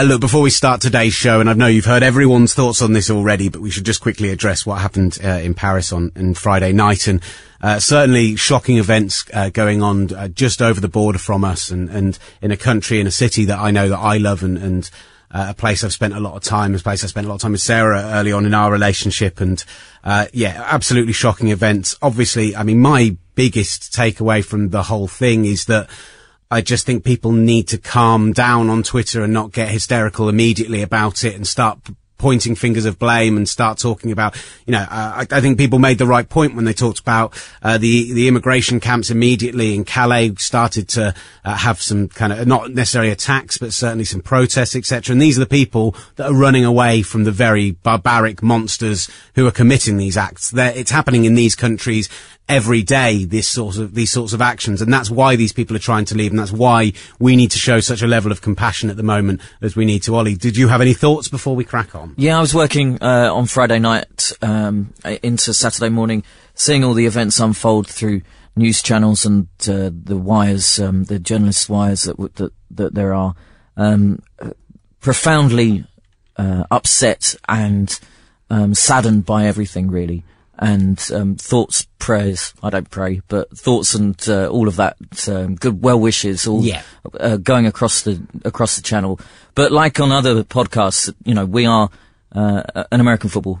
Look, before we start today's show, and I know you've heard everyone's thoughts on this already, but we should just quickly address what happened in Paris on Friday night, and certainly shocking events going on just over the border from us, and in a country, in a city that I know that I love, and a place I've spent a lot of time, with Sarah early on in our relationship, and yeah, absolutely shocking events. Obviously, I mean, my biggest takeaway from the whole thing is that I just think people need to calm down on Twitter and not get hysterical immediately about it and start pointing fingers of blame and start talking about, you know, I think people made the right point when they talked about the immigration camps immediately, and Calais started to have some kind of, not necessarily attacks, but certainly some protests, etc. And these are the people that are running away from the very barbaric monsters who are committing these acts. It's happening in these countries every day, these sorts of actions, and that's why these people are trying to leave, and that's why we need to show such a level of compassion at the moment as we need to. Ollie, did you have any thoughts before we crack on? Yeah, I was working on Friday night into Saturday morning, seeing all the events unfold through news channels and the wires, the journalist wires that there are. Profoundly upset and saddened by everything, really. And thoughts, prayers, I don't pray, but thoughts and all of that, good well wishes, all going across the channel. But like on other podcasts, you know, we are an American football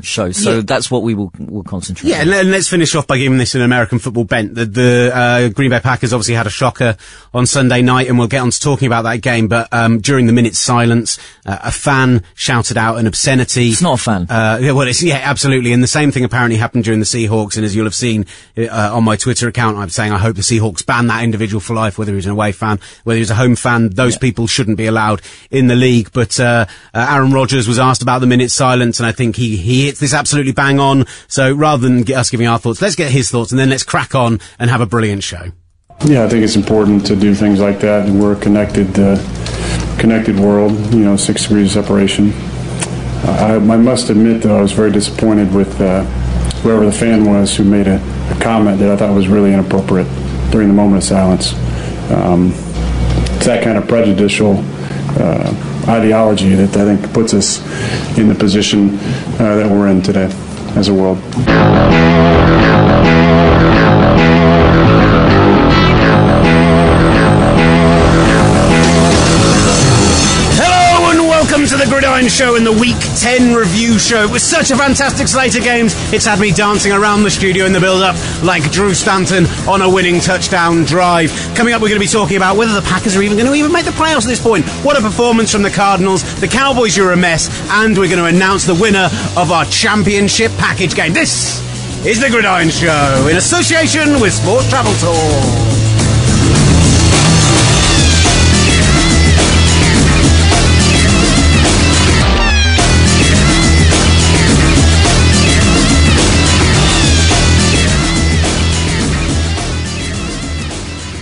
show, so that's what we will concentrate on. And let's finish off by giving this an American football bent. The Green Bay Packers obviously had a shocker on Sunday night, and we'll get on to talking about that game, but during the minute's silence, a fan shouted out an obscenity. It's not a fan. Absolutely, and the same thing apparently happened during the Seahawks, and as you'll have seen on my Twitter account, I'm saying I hope the Seahawks ban that individual for life, whether he's an away fan, whether he's a home fan. Those people shouldn't be allowed in the league, but Aaron Rodgers was asked about the minute silence, and I think he hits this absolutely bang on. So rather than us giving our thoughts, let's get his thoughts, and then let's crack on and have a brilliant show. Yeah, I think it's important to do things like that. We're a connected world, you know, 6 degrees of separation. I must admit, though, I was very disappointed with whoever the fan was who made a comment that I thought was really inappropriate during the moment of silence. It's that kind of prejudicial ideology that I think puts us in the position that we're in today as a world. Hello and welcome to the Gridiron Show in the Week 10 review show. It was such a fantastic slate of games, it's had me dancing around the studio in the build-up like Drew Stanton on a winning touchdown drive. Coming up, we're going to be talking about whether the Packers are even going to make the playoffs at this point. What a performance from the Cardinals. The Cowboys are a mess, and we're going to announce the winner of our championship package game. This is the Gridiron Show in association with Sports Travel Tours.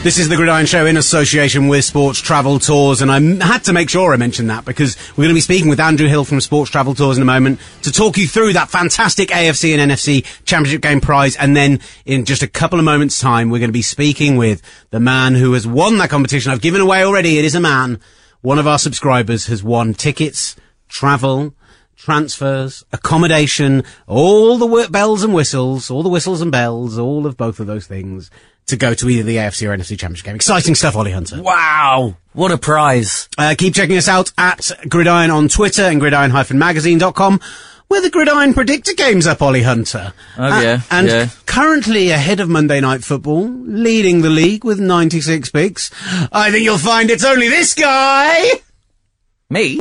This is the Gridiron Show in association with Sports Travel Tours, and I had to make sure I mentioned that because we're going to be speaking with Andrew Hill from Sports Travel Tours in a moment to talk you through that fantastic AFC and NFC Championship Game prize, and then in just a couple of moments' time we're going to be speaking with the man who has won that competition. I've given away already, it is a man. One of our subscribers has won tickets, travel, transfers, accommodation, all the bells and whistles, all the whistles and bells, all of both of those things, to go to either the AFC or NFC Championship game. Exciting stuff, Ollie Hunter. Wow. What a prize. Keep checking us out at Gridiron on Twitter and gridiron-magazine.com, where the Gridiron Predictor game's up, Ollie Hunter. And currently ahead of Monday Night Football, leading the league with 96 picks. I think you'll find it's only this guy. Me?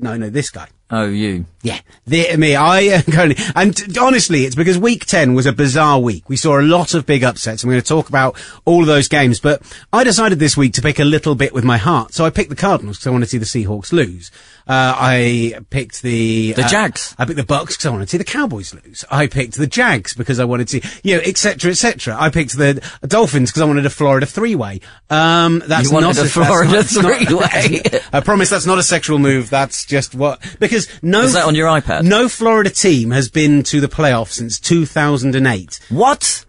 No, this guy. Oh, you. Yeah. Me. I currently... And honestly, it's because week 10 was a bizarre week. We saw a lot of big upsets, and we're going to talk about all of those games. But I decided this week to pick a little bit with my heart. So I picked the Cardinals because I wanted to see the Seahawks lose. I picked the Jags. I picked the Bucks because I wanted to see the Cowboys lose. I picked the Jags because I wanted to see, you know, etc., etc. I picked the Dolphins because I wanted a Florida three-way. That's not a Florida three-way. I promise that's not a sexual move. That's just what... Is that on your iPad? No Florida team has been to the playoffs since 2008. What?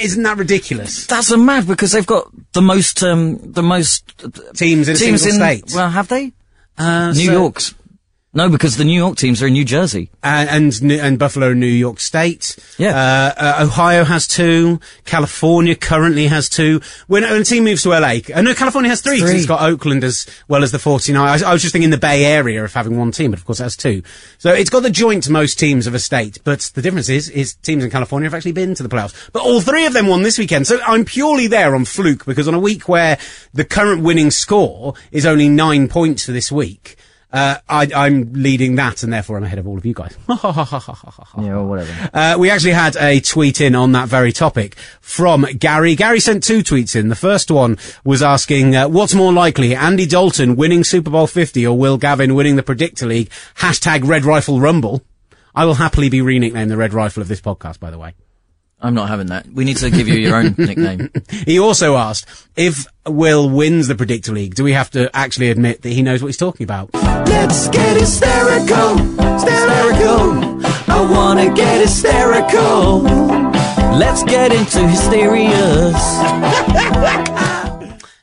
Isn't that ridiculous? That's mad because they've got the most teams in a single state. Well, have they? New York's. No, because the New York teams are in New Jersey. And Buffalo, New York State. Yeah. Ohio has two. California currently has two. When a team moves to LA, no, California has three because it's got Oakland as well as the 49ers. I was just thinking the Bay Area of having one team, but of course it has two. So it's got the joint most teams of a state, but the difference is teams in California have actually been to the playoffs. But all three of them won this weekend. So I'm purely there on fluke because on a week where the current winning score is only 9 points for this week, I'm leading that, and therefore I'm ahead of all of you guys. Yeah, or whatever. We actually had a tweet in on that very topic from Gary. Gary sent two tweets in. The first one was asking, what's more likely, Andy Dalton winning Super Bowl 50 or Will Gavin winning the Predictor League? Hashtag Red Rifle Rumble. I will happily be re-nicknamed the Red Rifle of this podcast, by the way. I'm not having that. We need to give you your own nickname. He also asked, if Will wins the Predictor League, do we have to actually admit that he knows what he's talking about? Let's get hysterical, hysterical. I want to get hysterical. Let's get into hysterias.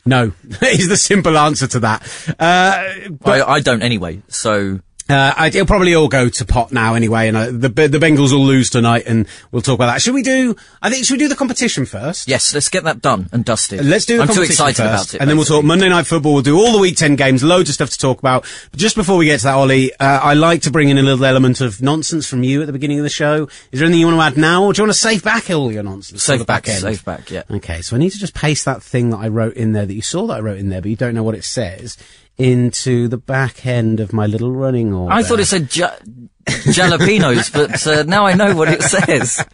No, is the simple answer to that. I don't anyway, so... it'll probably all go to pot now anyway, and the Bengals will lose tonight, and we'll talk about that. Should we do the competition first? Yes, let's get that done and dusted. Let's do the competition first, and then we'll talk Monday Night Football, we'll do all the Week 10 games, loads of stuff to talk about. But just before we get to that, Ollie, I like to bring in a little element of nonsense from you at the beginning of the show. Is there anything you want to add now, or do you want to save back all your nonsense? Save back, yeah. Okay, so I need to just paste that thing that I wrote in there, that you saw that I wrote in there, but you don't know what it says, into the back end of my little running order. I thought it said jalapenos, but now I know what it says.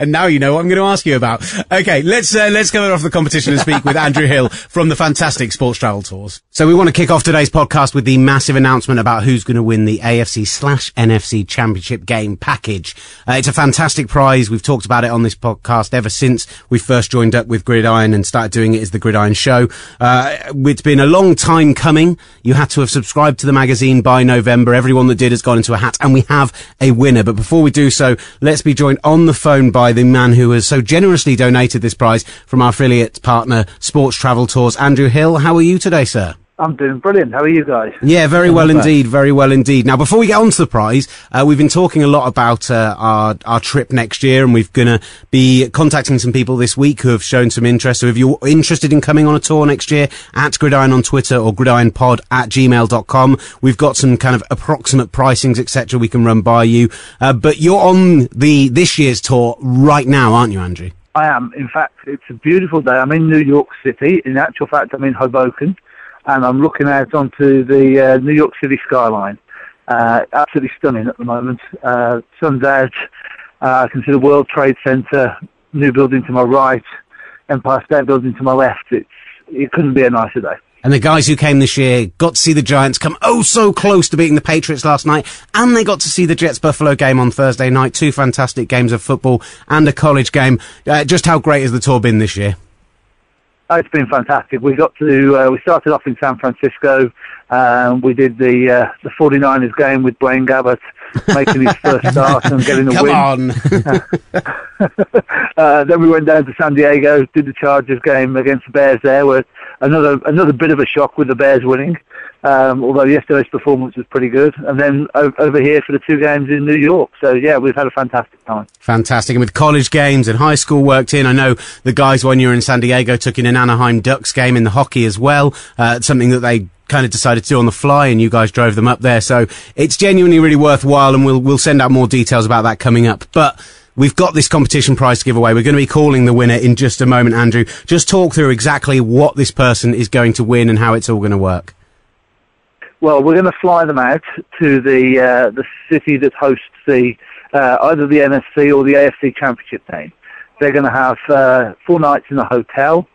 And now you know what I'm going to ask you about. Okay, let's cover off the competition and speak with Andrew Hill from the fantastic Sports Travel Tours. So we want to kick off today's podcast with the massive announcement about who's going to win the AFC/NFC Championship game package. It's a fantastic prize. We've talked about it on this podcast ever since we first joined up with Gridiron and started doing it as the Gridiron Show. It's been a long time coming. You had to have subscribed to the magazine by November. Everyone that did has gone into a hat, and we have a winner. But before we do so, let's be joined on the phone by the man who has so generously donated this prize from our affiliate partner, Sports Travel Tours. Andrew Hill, how are you today, sir? I'm doing brilliant. How are you guys? Yeah, very well indeed. Very well indeed. Now, before we get on to the prize, we've been talking a lot about our trip next year, and we're going to be contacting some people this week who have shown some interest. So if you're interested in coming on a tour next year, at Gridiron on Twitter or gridironpod@gmail.com, we've got some kind of approximate pricings, etc. we can run by you. But you're on this year's tour right now, aren't you, Andrew? I am. In fact, it's a beautiful day. I'm in New York City. In actual fact, I'm in Hoboken. And I'm looking out onto the New York City skyline. Absolutely stunning at the moment. Sun's out. I can see the World Trade Center, new building to my right, Empire State Building to my left. It couldn't be a nicer day. And the guys who came this year got to see the Giants come oh so close to beating the Patriots last night, and they got to see the Jets-Buffalo game on Thursday night. Two fantastic games of football and a college game. Just how great has the tour been this year? Oh, it's been fantastic. We started off in San Francisco. We did the 49ers game with Blaine Gabbert making his first start and getting the win. Come on! Then we went down to San Diego, did the Chargers game against the Bears there, where another bit of a shock with the Bears winning, although yesterday's performance was pretty good. And then over here for the two games in New York. So, yeah, we've had a fantastic time. Fantastic. And with college games and high school worked in, I know the guys when you were in San Diego took in an Anaheim Ducks game in the hockey as well, something that they kind of decided to do on the fly, and you guys drove them up there. So it's genuinely really worthwhile, and we'll send out more details about that coming up. But we've got this competition prize to give away. We're going to be calling the winner in just a moment, Andrew. Just talk through exactly what this person is going to win and how it's all going to work. Well, we're going to fly them out to the city that hosts either the NFC or the AFC Championship game. They're going to have 4 nights in a hotel,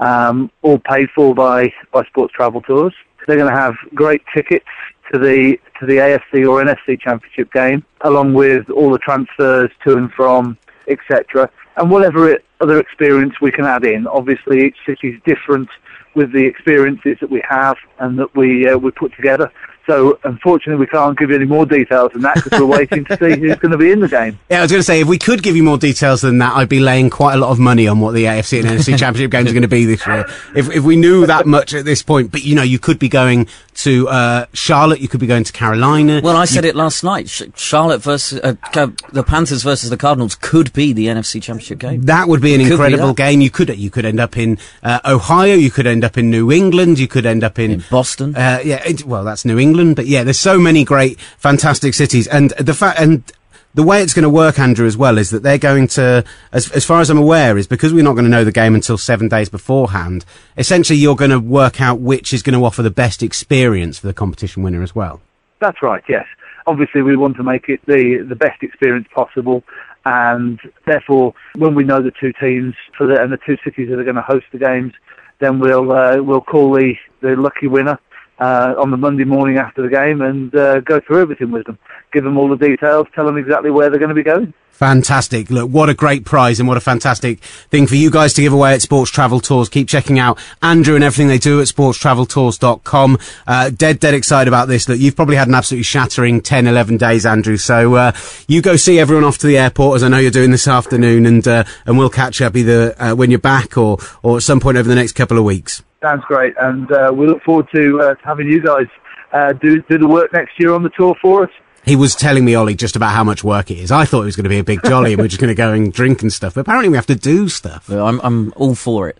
all paid for by Sports Travel Tours. They're going to have great tickets to the AFC or NFC Championship game, along with all the transfers to and from, etc., and whatever other experience we can add in. Obviously, each city is different with the experiences that we have and that we put together. So, unfortunately, we can't give you any more details than that because we're waiting to see who's going to be in the game. Yeah, I was going to say, if we could give you more details than that, I'd be laying quite a lot of money on what the AFC and NFC Championship games are going to be this year. If we knew that much at this point. But, you know, you could be going to Charlotte, you could be going to Carolina. Well, I said it last night. Charlotte versus the Panthers versus the Cardinals could be the NFC Championship game. That would be an incredible game. You could end up in Ohio. You could end up in New England. You could end up in Boston. Well, that's New England, but yeah, there's so many great, fantastic cities, and the way it's going to work, Andrew, as well, is that they're going to, as far as I'm aware, is because we're not going to know the game until 7 days beforehand, essentially you're going to work out which is going to offer the best experience for the competition winner as well. That's right, yes. Obviously, we want to make it the best experience possible, and therefore, when we know the two teams and the two cities that are going to host the games, then we'll call the lucky winner on the Monday morning after the game and go through everything with them. Give them all the details, tell them exactly where they're going to be going. Fantastic. Look, what a great prize and what a fantastic thing for you guys to give away at Sports Travel Tours. Keep checking out Andrew and everything they do at sportstraveltours.com. Dead excited about this. Look, you've probably had an absolutely shattering 10, 11 days, Andrew. So you go see everyone off to the airport, as I know you're doing this afternoon, and we'll catch up either when you're back or at some point over the next couple of weeks. Sounds great, and we look forward to having you guys do the work next year on the tour for us. He was telling me, Ollie, just about how much work it is. I thought it was going to be a big jolly and we're just going to go and drink and stuff. But apparently we have to do stuff. Well, I'm all for it.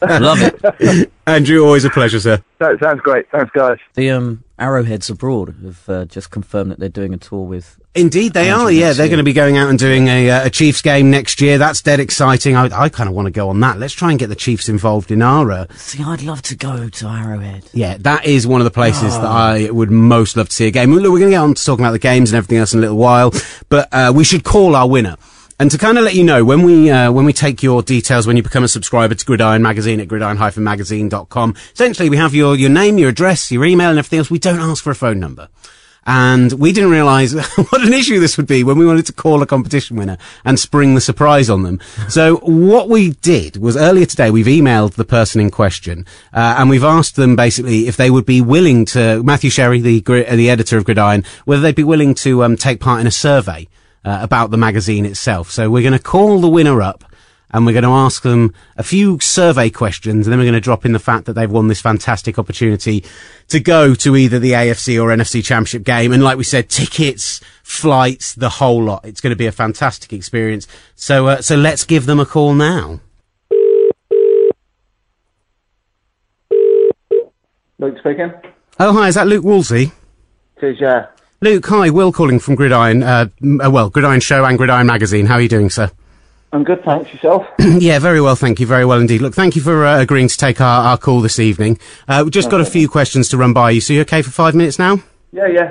Love it. Andrew, always a pleasure, sir. That sounds great. Thanks, guys. The Arrowheads Abroad have just confirmed that they're doing a tour with... Indeed, they are, yeah. They're going to be going out and doing a Chiefs game next year. That's dead exciting. I kind of want to go on that. Let's try and get the Chiefs involved in Ara. See, I'd love to go to Arrowhead. Yeah, that is one of the places that I would most love to see a game. Look, we're going to get on to talking about the games and everything else in a little while, but we should call our winner. And to kind of let you know, when we take your details, when you become a subscriber to Gridiron Magazine at gridiron-magazine.com, essentially we have your name, your address, your email and everything else. We don't ask for a phone number. And we didn't realise what an issue this would be when we wanted to call a competition winner and spring the surprise on them. So what we did was earlier today, we've emailed the person in question and we've asked them basically if they would be willing to, Matthew Sherry, the editor of Gridiron, whether they'd be willing to take part in a survey about the magazine itself. So we're going to call the winner up and we're going to ask them a few survey questions, and then we're going to drop in the fact that they've won this fantastic opportunity to go to either the AFC or NFC Championship game. And like we said, tickets, flights, the whole lot. It's going to be a fantastic experience. So so let's give them a call now. Luke speaking. Oh, hi, is that Luke Woolsey? It is, yeah. Luke, hi, Will calling from Gridiron, Gridiron Show and Gridiron Magazine. How are you doing, sir? I'm good, thanks. Yourself? Yeah, very well, thank you. Very well indeed. Look, thank you for agreeing to take our call this evening. We've just got a few questions to run by you, so you okay for 5 minutes now? Yeah.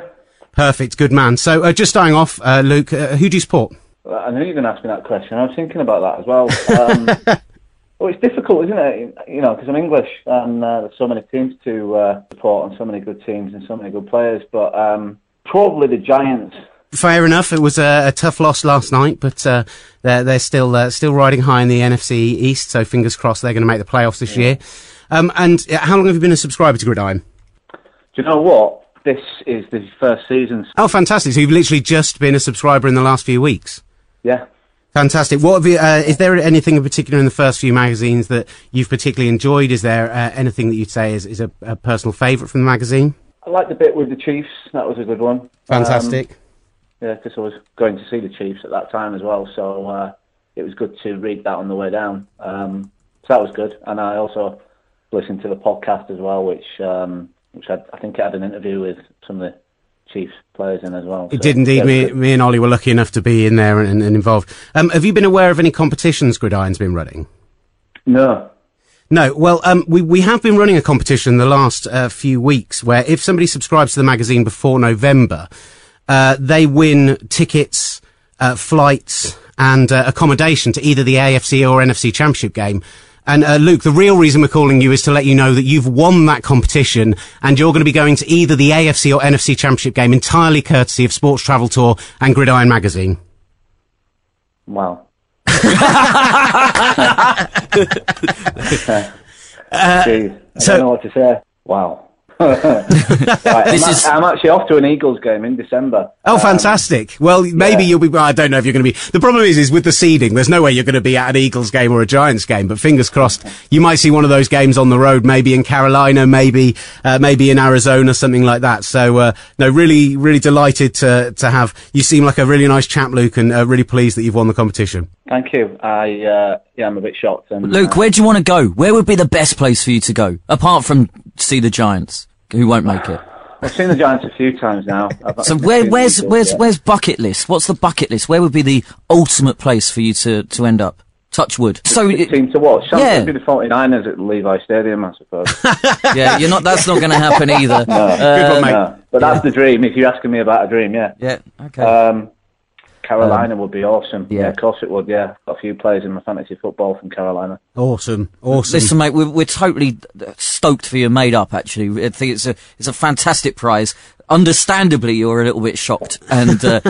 Perfect, good man. So, just starting off, Luke, who do you support? Well, I knew you were going to ask me that question. I was thinking about that as well. Well, it's difficult, isn't it? You know, because I'm English, and there's so many teams to support, and so many good teams and so many good players, but probably the Giants. Fair enough. It was a tough loss last night, but they're still riding high in the NFC East, so fingers crossed they're going to make the playoffs this year. And how long have you been a subscriber to Gridiron? Do you know what? This is the first season. Oh, fantastic. So you've literally just been a subscriber in the last few weeks? Yeah. Fantastic. What have you, is there anything in particular in the first few magazines that you've particularly enjoyed? Is there anything that you'd say is a personal favourite from the magazine? I like the bit with the Chiefs. That was a good one. Fantastic. Yeah, because I was going to see the Chiefs at that time as well, so it was good to read that on the way down. So that was good, and I also listened to the podcast as well, which I think it had an interview with some of the Chiefs players in as well. It did indeed. Me and Ollie were lucky enough to be in there and involved. Have you been aware of any competitions Gridiron's been running? No. No, well, we have been running a competition the last few weeks where if somebody subscribes to the magazine before November... they win tickets, flights, and accommodation to either the AFC or NFC Championship game. And Luke, the real reason we're calling you is to let you know that you've won that competition and you're going to be going to either the AFC or NFC Championship game entirely courtesy of Sports Travel Tour and Gridiron Magazine. Wow. I don't know what to say. Wow. I'm actually off to an Eagles game in December. Oh, fantastic. Well, maybe you'll be... I don't know if you're going to be... The problem is with the seeding, there's no way you're going to be at an Eagles game or a Giants game, but fingers crossed, you might see one of those games on the road, maybe in Carolina, maybe in Arizona, something like that. So, no, really, really delighted to have... You seem like a really nice chap, Luke, and really pleased that you've won the competition. Thank you. I'm a bit shocked. And, Luke, where do you want to go? Where would be the best place for you to go, apart from see the Giants, who won't make it? I've seen the Giants a few times now. So where's bucket list? What's the bucket list? Where would be the ultimate place for you to end up? Touch wood. So it seems to watch. Sometimes it'd be the 49ers at the Levi Stadium, I suppose. Yeah, you're not. That's not going to happen either. No. Good one, mate. No. But that's the dream. If you're asking me about a dream, yeah. Yeah. Okay. Carolina would be awesome. Yeah, of course it would, yeah. Got a few players in my fantasy football from Carolina. Awesome, awesome. Listen, mate, we're totally stoked for you, made up, actually. I think it's a fantastic prize. Understandably, you're a little bit shocked. And yes,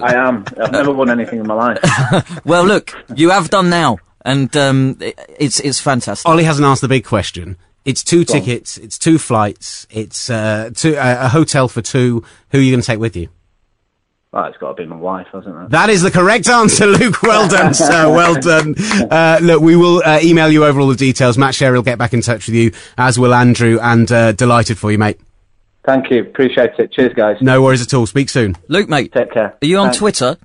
I am. I've never won anything in my life. Well, look, you have done now, and it's fantastic. Ollie hasn't asked the big question. It's two tickets, it's two flights, it's a hotel for two. Who are you going to take with you? Well, it's got to be my wife, hasn't it? That is the correct answer, Luke. Well done, sir. Well done. Look, we will email you over all the details. Matt Sherry will get back in touch with you, as will Andrew, and delighted for you, mate. Thank you. Appreciate it. Cheers, guys. No worries at all. Speak soon. Luke, mate. Take care. Are you on Twitter?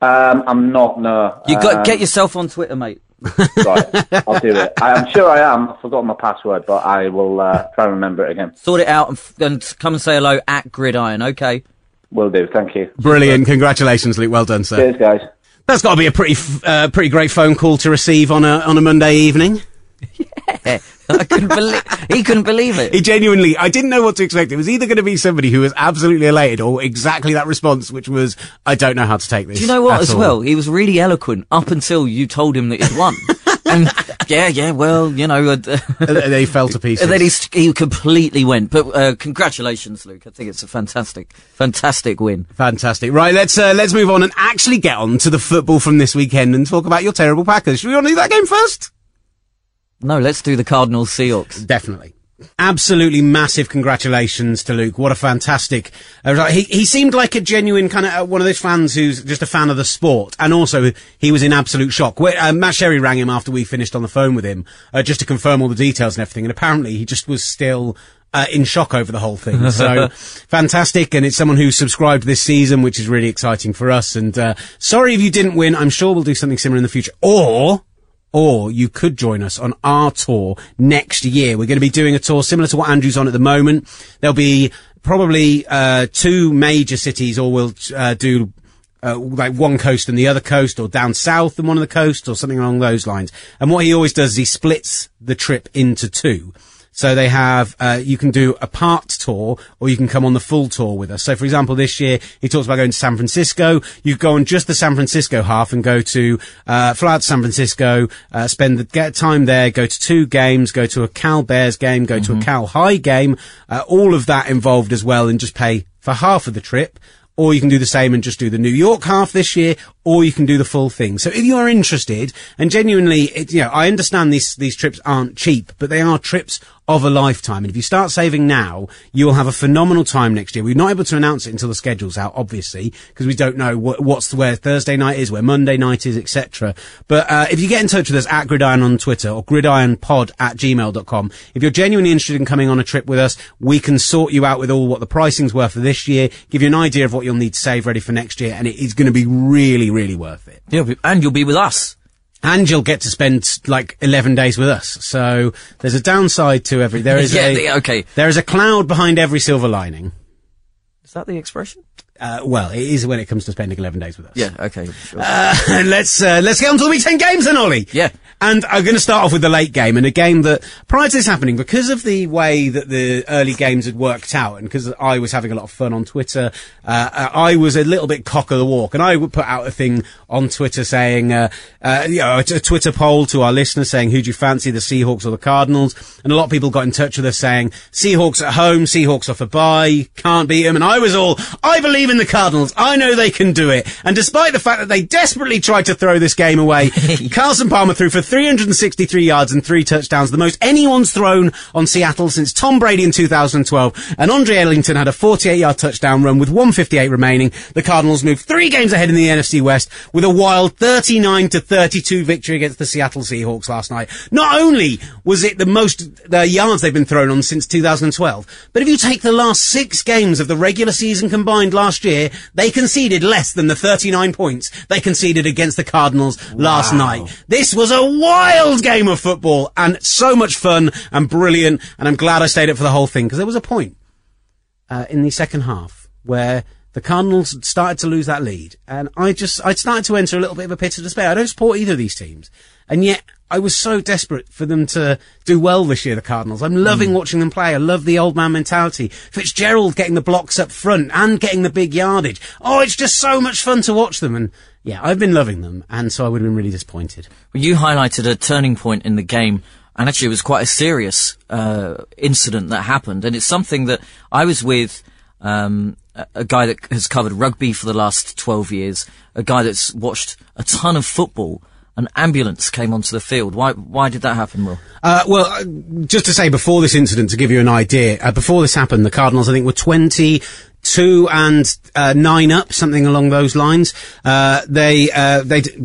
I'm not, no. You got get yourself on Twitter, mate. Right, I'll do it. I'm sure I am. I've forgotten my password, but I will try and remember it again. Sort it out and come and say hello at Gridiron, okay? Will do, thank you. Brilliant. Congratulations, Luke. Well done, sir. Cheers, guys. That's got to be a pretty great phone call to receive on a Monday evening. Yeah. He couldn't believe it. He genuinely, I didn't know what to expect. It was either going to be somebody who was absolutely elated or exactly that response, which was, I don't know how to take this. Do you know what, as well? He was really eloquent up until you told him that he'd won. And well, you know. And they fell to pieces. And then he completely went. But congratulations, Luke. I think it's a fantastic, fantastic win. Fantastic. Right, let's move on and actually get on to the football from this weekend and talk about your terrible Packers. Should we want to do that game first? No, let's do the Cardinals Seahawks. Definitely. Absolutely massive congratulations to Luke. What a fantastic... he seemed like a genuine kind of one of those fans who's just a fan of the sport, and also he was in absolute shock. Matt Sherry rang him after we finished on the phone with him just to confirm all the details and everything, and apparently he just was still in shock over the whole thing. So fantastic, and it's someone who subscribed this season, which is really exciting for us, and sorry if you didn't win. I'm sure we'll do something similar in the future, or you could join us on our tour next year. We're going to be doing a tour similar to what Andrew's on at the moment. There'll be probably two major cities, or we'll do like one coast and the other coast, or down south and one of the coasts, or something along those lines. And what he always does is he splits the trip into two. So they have, you can do a part tour, or you can come on the full tour with us. So, for example, this year, he talks about going to San Francisco. You go on just the San Francisco half and go to, fly out to San Francisco, spend the time there, go to two games, go to a Cal Bears game, go to a Cal High game, all of that involved as well, and just pay for half of the trip. Or you can do the same and just do the New York half this year, or you can do the full thing. So if you are interested, and genuinely, I understand these trips aren't cheap, but they are trips of a lifetime. And if you start saving now, you will have a phenomenal time next year. We're not able to announce it until the schedule's out, obviously, because we don't know where Thursday night is, where Monday night is, etc. But if you get in touch with us at Gridiron on Twitter, or gridironpod@gmail.com, if you're genuinely interested in coming on a trip with us, we can sort you out with all what the pricings were for this year, give you an idea of what you'll need to save ready for next year, and it is going to be really, really worth it. Yeah, and you'll be with us. And you'll get to spend like 11 days with us. So there's a downside to there is a cloud behind every silver lining. Is that the expression? Well, it is when it comes to spending 11 days with us. Yeah, okay. Sure. Let's get on to the weekend games then, Ollie. Yeah. And I'm going to start off with the late game, and a game that, prior to this happening, because of the way that the early games had worked out, and because I was having a lot of fun on Twitter, I was a little bit cock of the walk, and I would put out a thing on Twitter saying, a Twitter poll to our listeners saying, who do you fancy, the Seahawks or the Cardinals? And a lot of people got in touch with us saying, Seahawks at home, Seahawks off a bye, can't beat them, and I was all, I believe believe in the Cardinals. I know they can do it. And despite the fact that they desperately tried to throw this game away, Carson Palmer threw for 363 yards and 3 touchdowns, the most anyone's thrown on Seattle since Tom Brady in 2012. And Andre Ellington had a 48-yard touchdown run with 1:58 remaining. The Cardinals moved 3 games ahead in the NFC West with a wild 39-32 victory against the Seattle Seahawks last night. Not only was it the most yards they've been thrown on since 2012, but if you take the last 6 games of the regular season combined last year, they conceded less than the 39 points they conceded against the Cardinals last night. This was a wild game of football and so much fun and brilliant, and I'm glad I stayed up for the whole thing, because there was a point in the second half where the Cardinals started to lose that lead, and I'd started to enter a little bit of a pit of despair. I don't support either of these teams, and yet I was so desperate for them to do well this year, the Cardinals. I'm loving watching them play. I love the old man mentality. Fitzgerald getting the blocks up front and getting the big yardage. Oh, it's just so much fun to watch them. And yeah, I've been loving them. And so I would have been really disappointed. Well, you highlighted a turning point in the game. And actually, it was quite a serious incident that happened. And it's something that I was with a guy that has covered rugby for the last 12 years, a guy that's watched a ton of football. An ambulance came onto the field. Why did that happen, Will? Well, just to say, before this incident, to give you an idea, before this happened, the Cardinals, I think, were 22 and 9 up, something along those lines. They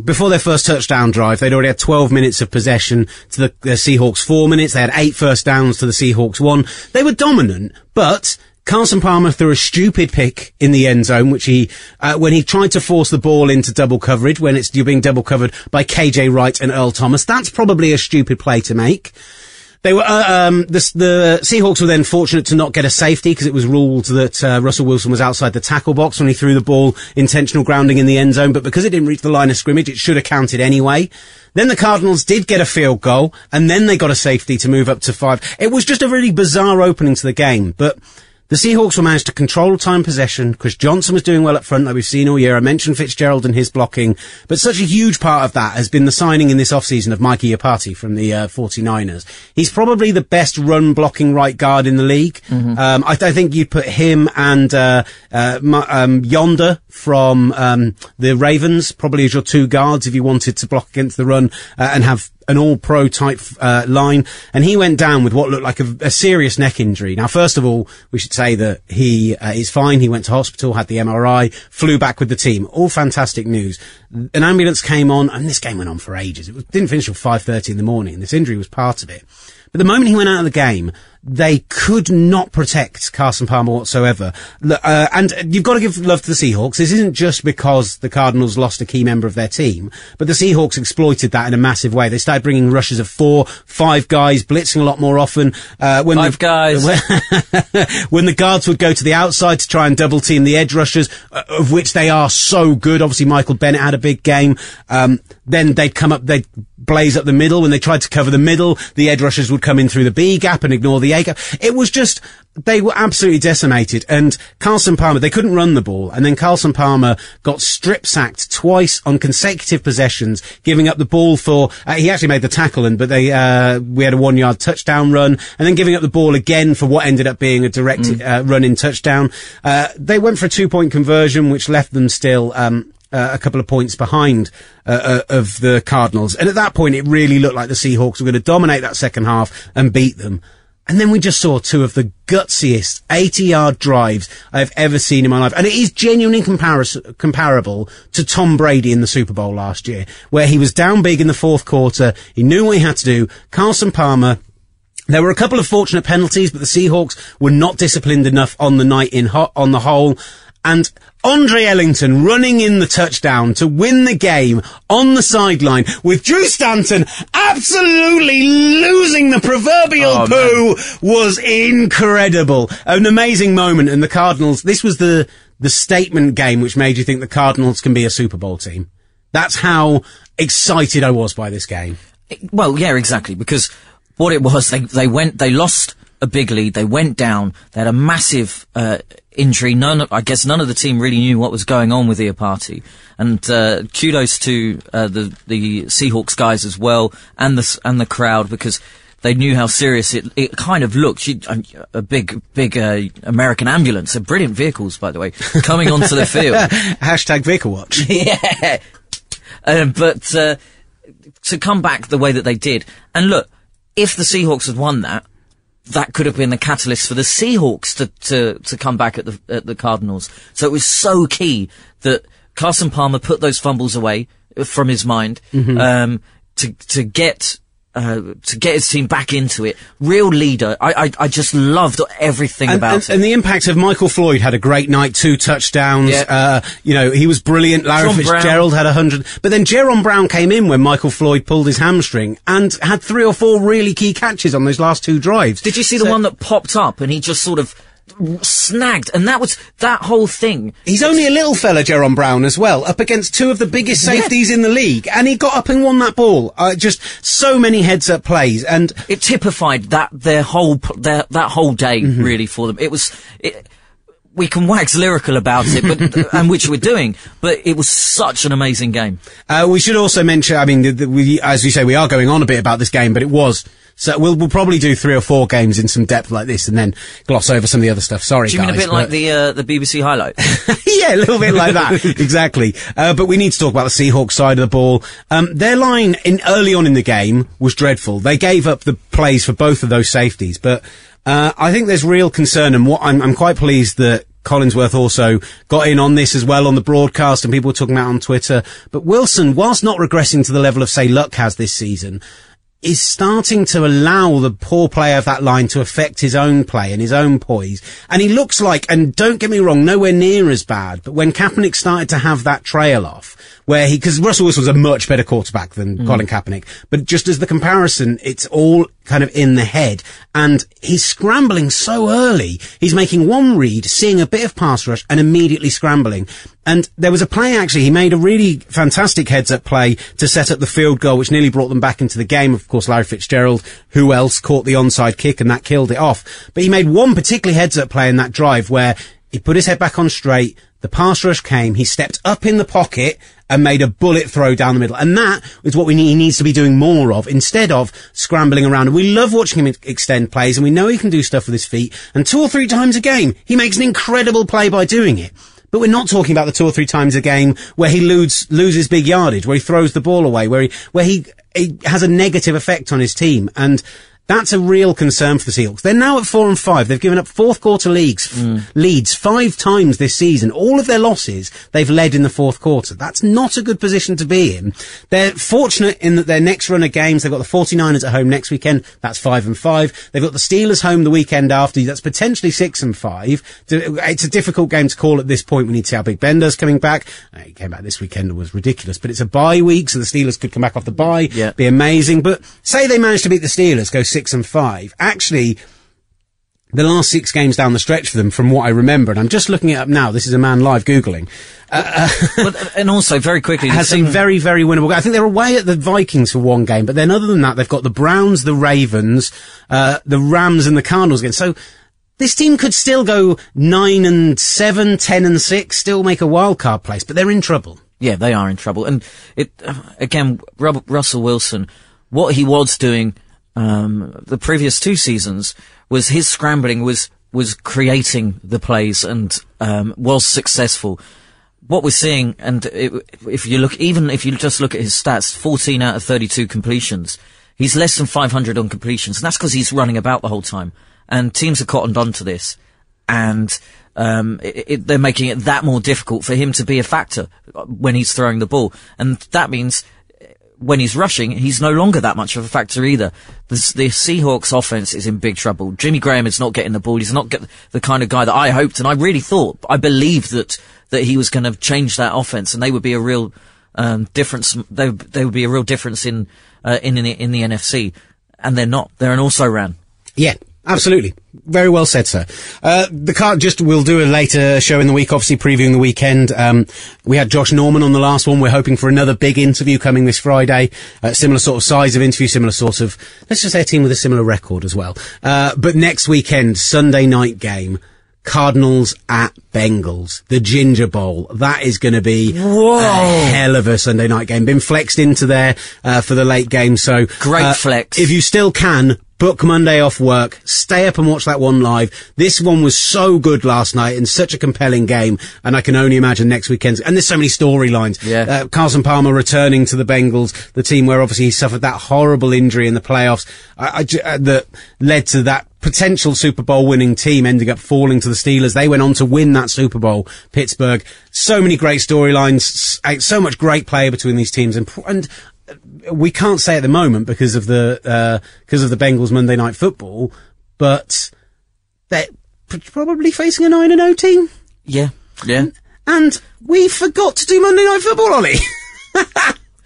before their first touchdown drive, they'd already had 12 minutes of possession to the Seahawks 4 minutes. They had 8 first downs to the Seahawks 1. They were dominant, but Carson Palmer threw a stupid pick in the end zone, which he, when he tried to force the ball into double coverage, when it's, you're being double covered by KJ Wright and Earl Thomas, that's probably a stupid play to make. They were, the Seahawks were then fortunate to not get a safety, because it was ruled that, Russell Wilson was outside the tackle box when he threw the ball, intentional grounding in the end zone, but because it didn't reach the line of scrimmage, it should have counted anyway. Then the Cardinals did get a field goal, and then they got a safety to move up to 5. It was just a really bizarre opening to the game, but the Seahawks were managed to control time possession. Chris Johnson was doing well up front, like we've seen all year. I mentioned Fitzgerald and his blocking, but such a huge part of that has been the signing in this offseason of Mikey Iapati from the 49ers. He's probably the best run blocking right guard in the league. I think you'd put him and Yonder from the Ravens probably as your 2 guards if you wanted to block against the run and have an all-pro type line, and he went down with what looked like a serious neck injury. Now, first of all, we should say that he is fine. He went to hospital, had the MRI, flew back with the team. All fantastic news. An ambulance came on, and this game went on for ages. It didn't finish till 5:30 in the morning, and this injury was part of it. But the moment he went out of the game, they could not protect Carson Palmer whatsoever. And you've got to give love to the Seahawks. This isn't just because the Cardinals lost a key member of their team, but the Seahawks exploited that in a massive way. They started bringing rushes of 4, 5 guys, blitzing a lot more often. When the guards would go to the outside to try and double team the edge rushers, of which they are so good. Obviously, Michael Bennett had a big game. Then they'd come up, they'd blaze up the middle. When they tried to cover the middle, the edge rushers would come in through the B gap and ignore the A gap. It was just, they were absolutely decimated. And Carson Palmer, they couldn't run the ball. And then Carson Palmer got strip sacked twice on consecutive possessions, giving up the ball for, he actually made the tackle, and, but they, we had a 1-yard touchdown run, and then giving up the ball again for what ended up being a directed, run-in touchdown. They went for a 2-point conversion, which left them still, a couple of points behind of the Cardinals. And at that point, it really looked like the Seahawks were going to dominate that second half and beat them. And then we just saw 2 of the gutsiest 80-yard drives I've ever seen in my life. And it is genuinely comparable to Tom Brady in the Super Bowl last year, where he was down big in the 4th quarter. He knew what he had to do. Carson Palmer, there were a couple of fortunate penalties, but the Seahawks were not disciplined enough on the night on the whole. And Andre Ellington running in the touchdown to win the game on the sideline, with Drew Stanton absolutely losing the proverbial poo, was incredible. An amazing moment. And the Cardinals, this was the statement game which made you think the Cardinals can be a Super Bowl team. That's how excited I was by this game. Well, yeah, exactly. Because what it was, they lost a big lead. They went down. They had a massive injury. I guess none of the team really knew what was going on with Iapati. And kudos to the Seahawks guys as well, and the crowd, because they knew how serious it kind of looked. A big American ambulance, they're brilliant vehicles, by the way, coming onto the field. Hashtag vehicle watch. Yeah. But to come back the way that they did, and look, if the Seahawks had won that, that could have been the catalyst for the Seahawks to come back at the Cardinals. So it was so key that Carson Palmer put those fumbles away from his mind, mm-hmm. To get his team back into it. Real leader. I just loved everything about it. And the impact of Michael Floyd had a great night, 2 touchdowns. Yeah. He was brilliant. Larry Fitzgerald had 100. But then Jerome Brown came in when Michael Floyd pulled his hamstring and had 3 or 4 really key catches on those last 2 drives. Did you see the one that popped up and he just sort of snagged? And that was that whole thing. He's only a little fella, Jerome Brown, as well, up against 2 of the biggest safeties in the league, and he got up and won that ball. Just so many heads up plays, and it typified that their whole day, mm-hmm. really, for them. It was we can wax lyrical about it, but and which we're doing, but it was such an amazing game. We should also mention, I mean, we, as you say, we are going on a bit about this game, but it was. So we'll probably do 3 or 4 games in some depth like this and then gloss over some of the other stuff. Sorry, guys. Do you mean a bit like the BBC highlight? Yeah, a little bit like that. Exactly. But we need to talk about the Seahawks side of the ball. Their line early on in the game was dreadful. They gave up the plays for both of those safeties, but I think there's real concern, and what I'm quite pleased that Collinsworth also got in on this as well on the broadcast, and people were talking about it on Twitter. But Wilson, whilst not regressing to the level of, say, Luck has this season, is starting to allow the poor play of that line to affect his own play and his own poise. And he looks like, and don't get me wrong, nowhere near as bad, but when Kaepernick started to have that trail off, where because Russell Wilson's a much better quarterback than Colin Kaepernick, but just as the comparison, it's all kind of in the head. And he's scrambling so early. He's making one read, seeing a bit of pass rush, and immediately scrambling. And there was a play, actually, he made a really fantastic heads-up play to set up the field goal, which nearly brought them back into the game. Of course, Larry Fitzgerald, who else, caught the onside kick, and that killed it off. But he made one particularly heads-up play in that drive where he put his head back on straight, the pass rush came, he stepped up in the pocket and made a bullet throw down the middle. And that is what he needs to be doing more of, instead of scrambling around. And we love watching him extend plays, and we know he can do stuff with his feet. And 2 or 3 times a game, he makes an incredible play by doing it. But we're not talking about the 2 or 3 times a game where he loses big yardage, where he throws the ball away, where he has a negative effect on his team. And that's a real concern for the Seahawks. They're now at 4 and 5. They've given up fourth quarter leads 5 times this season. All of their losses, they've led in the fourth quarter. That's not a good position to be in. They're fortunate in that their next run of games, they've got the 49ers at home next weekend. That's 5 and 5. They've got the Steelers home the weekend after. That's potentially 6 and 5. It's a difficult game to call at this point. We need to see how Big Ben does coming back. He came back this weekend and was ridiculous, but it's a bye week, so the Steelers could come back off the bye. Yeah. Be amazing. But say they manage to beat the Steelers, go 6 and 5. Actually, the last 6 games down the stretch for them, from what I remember, and I'm just looking it up now. This is a man live Googling. And also, very quickly, has some very, very winnable games. I think they're away at the Vikings for 1 game, but then other than that, they've got the Browns, the Ravens, the Rams, and the Cardinals again. So this team could still go 9 and 7, 10 and 6, still make a wild card place, but they're in trouble. Yeah, they are in trouble. And it again, Russell Wilson, what he was doing the previous 2 seasons was his scrambling was creating the plays and was successful. What we're seeing, and if you just look at his stats, 14 out of 32 completions. He's less than 500 on completions, and that's because he's running about the whole time. And teams have cottoned on to this, and they're making it that more difficult for him to be a factor when he's throwing the ball, and that means when he's rushing, he's no longer that much of a factor either. The Seahawks offense is in big trouble. Jimmy Graham is not getting the ball. He's not the kind of guy that I hoped, and I really thought, I believed that he was going to change that offense, and they would be a real difference. They would be a real difference in the NFC, and they're not. They're an also-ran. Yeah. Absolutely. Very well said, sir. We'll do a later show in the week, obviously previewing the weekend. We had Josh Norman on the last one. We're hoping for another big interview coming this Friday. Similar sort of size of interview, similar sort of, let's just say, a team with a similar record as well. But next weekend, Sunday night game, Cardinals at Bengals, the Ginger Bowl. That is going to be a hell of a Sunday night game. Been flexed into there for the late game, so great flex. If you still can, book Monday off work, stay up and watch that one live. This one was so good last night and such a compelling game, and I can only imagine next weekend's. And there's so many storylines. Yeah. Carson Palmer returning to the Bengals, the team where obviously he suffered that horrible injury in the playoffs that led to that potential Super Bowl winning team ending up falling to the Steelers. They went on to win that Super Bowl, Pittsburgh. So many great storylines, so much great play between these teams, and we can't say at the moment because of the Bengals Monday Night Football, but they're probably facing a 9-0 team. Yeah. And we forgot to do Monday Night Football, Ollie.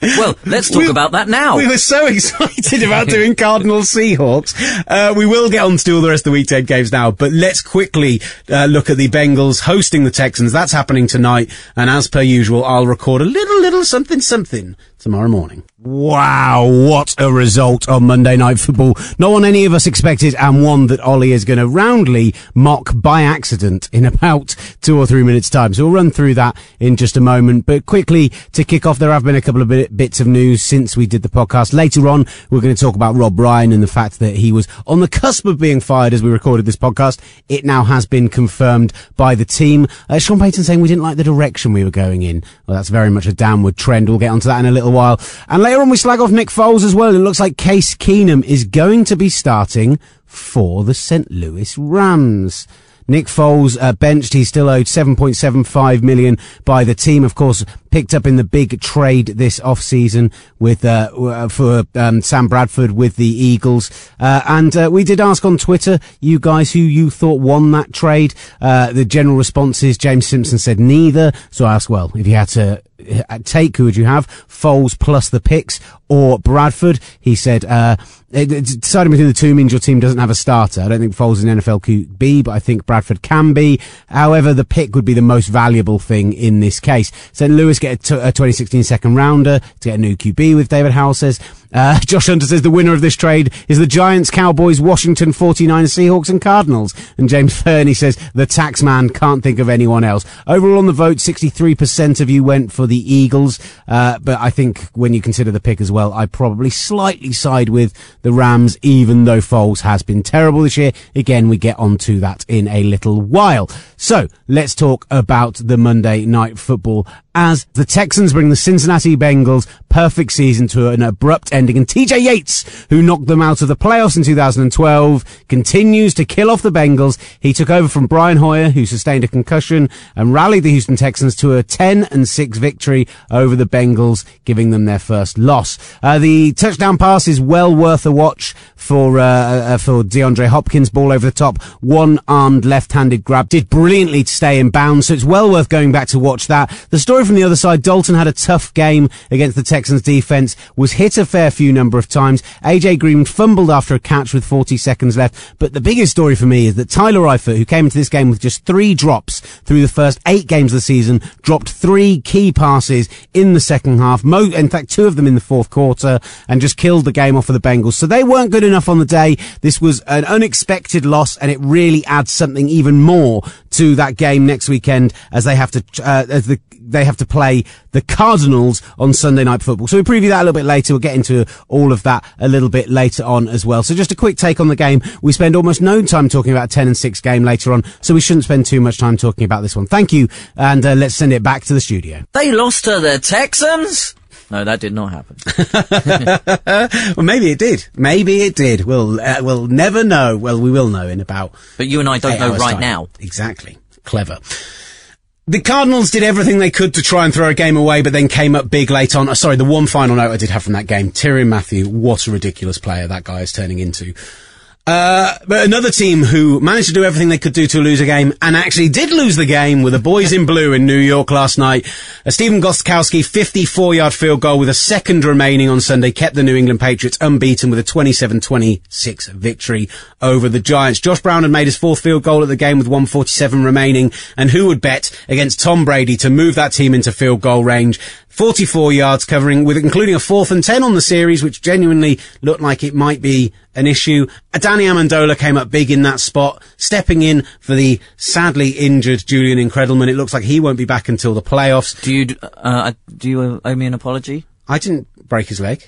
Well, let's talk about that now. We were so excited about doing Cardinals Seahawks. We will get on to do all the rest of the weekend games now, but let's quickly look at the Bengals hosting the Texans. That's happening tonight, and as per usual, I'll record a little something tomorrow morning. Wow, what a result on Monday Night Football. Not one any of us expected, and one that Ollie is going to roundly mock by accident in about 2 or 3 minutes' time. So we'll run through that in just a moment. But quickly, to kick off, there have been a couple of bits of news since we did the podcast. Later on, we're going to talk about Rob Ryan and the fact that he was on the cusp of being fired as we recorded this podcast. It now has been confirmed by the team. Sean Payton saying we didn't like the direction we were going in. Well, that's very much a downward trend. We'll get onto that in a little while. And later on, we slag off Nick Foles as well. It looks like Case Keenum is going to be starting for the St. Louis Rams. Nick Foles benched. He's still owed $7.75 million by the team. Of course, picked up in the big trade this offseason for Sam Bradford with the Eagles. And we did ask on Twitter, you guys, who you thought won that trade. The general response is James Simpson said neither. So I asked, well, if you had to take, who would you have? Foles plus the picks or Bradford? He said, deciding between the two means your team doesn't have a starter. I don't think Foles is an NFL QB, but I think Bradford can be. However, the pick would be the most valuable thing in this case. St. Louis get a 2016 second rounder to get a new QB with David Howell, says. Josh Hunter says the winner of this trade is the Giants, Cowboys, Washington, 49ers, Seahawks and Cardinals. And James Fernie says the tax man can't think of anyone else. Overall on the vote, 63% of you went for the Eagles. But I think when you consider the pick as well, I probably slightly side with the Rams, even though Foles has been terrible this year. Again, we get onto that in a little while. So let's talk about the Monday Night Football as the Texans bring the Cincinnati Bengals perfect season to an abrupt ending. And TJ Yates, who knocked them out of the playoffs in 2012, continues to kill off the Bengals. He took over from Brian Hoyer, who sustained a concussion, and rallied the Houston Texans to a 10-6 victory over the Bengals, giving them their first loss. The touchdown pass is well worth a watch for DeAndre Hopkins. Ball over the top, one-armed left-handed grab. Did brilliantly to stay in bounds, so it's well worth going back to watch that. The story from the other side, Dalton had a tough game against the Texans defense, was hit a fair few number of times. AJ Green fumbled after a catch with 40 seconds left, but the biggest story for me is that Tyler Eifert, who came into this game with just 3 drops through the first 8 games of the season, dropped 3 key passes in the second half, in fact 2 of them in the fourth quarter, and just killed the game off for the Bengals. So they weren't good enough on the day. This was an unexpected loss, and it really adds something even more to that game next weekend as they have to they have to play the Cardinals on Sunday Night Football. So we'll preview that a little bit later. We'll get into all of that a little bit later on as well. So just a quick take on the game. We spend almost no time talking about a 10-6 game later on, so we shouldn't spend too much time talking about this one. Thank you, and let's send it back to the studio. They lost to the Texans? No, that did not happen. Well, maybe it did. We'll never know. Well, we will know in about... But you and I don't know right now. Exactly. Clever. The Cardinals did everything they could to try and throw a game away, but then came up big late on. Sorry, the one final note I did have from that game, Tyrann Mathieu, what a ridiculous player that guy is turning into. But another team who managed to do everything they could do to lose a game, and actually did lose the game, were the boys in blue in New York last night. A Stephen Gostkowski 54-yard field goal with a second remaining on Sunday kept the New England Patriots unbeaten with a 27-26 victory over the Giants. Josh Brown had made his 4th field goal at the game with 1:47 remaining, and who would bet against Tom Brady to move that team into field goal range? 44 yards covering, with including a 4th and 10 on the series, which genuinely looked like it might be an issue. Danny Amendola came up big in that spot, stepping in for the sadly injured Julian Edelman. It looks like he won't be back until the playoffs. Do you owe me an apology? I didn't break his leg.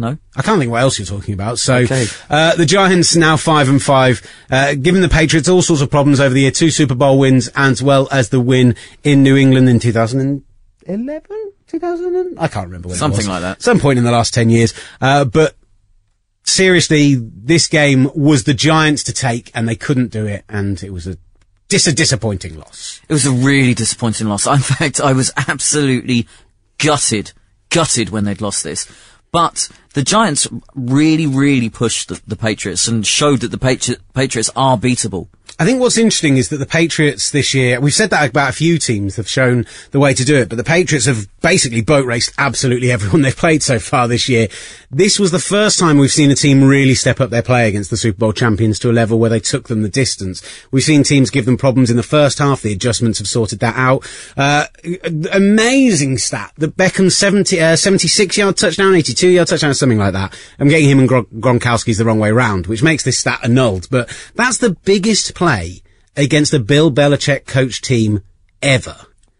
No, I can't think what else you're talking about. So okay. The Giants now 5-5, giving the Patriots all sorts of problems over the year. 2 Super Bowl wins, as well as the win in New England in 2011, 2000. I can't remember when it was. Something like that. Some point in the last 10 years. But seriously, this game was the Giants to take, and they couldn't do it, and it was a disappointing loss. It was a really disappointing loss. In fact, I was absolutely gutted when they'd lost this. But the Giants really, really pushed the Patriots and showed that the Patriots are beatable. I think what's interesting is that the Patriots this year, we've said that about a few teams have shown the way to do it, but the Patriots have basically boat raced absolutely everyone they've played so far this year. This was the first time we've seen a team really step up their play against the Super Bowl champions to a level where they took them the distance. We've seen teams give them problems in the first half. The adjustments have sorted that out. Amazing stat. The Beckham's 76-yard touchdown, 82-yard touchdown, something like that. I'm getting him and Gronkowski's the wrong way round, which makes this stat annulled, but that's the biggest play against a Bill Belichick coach team ever.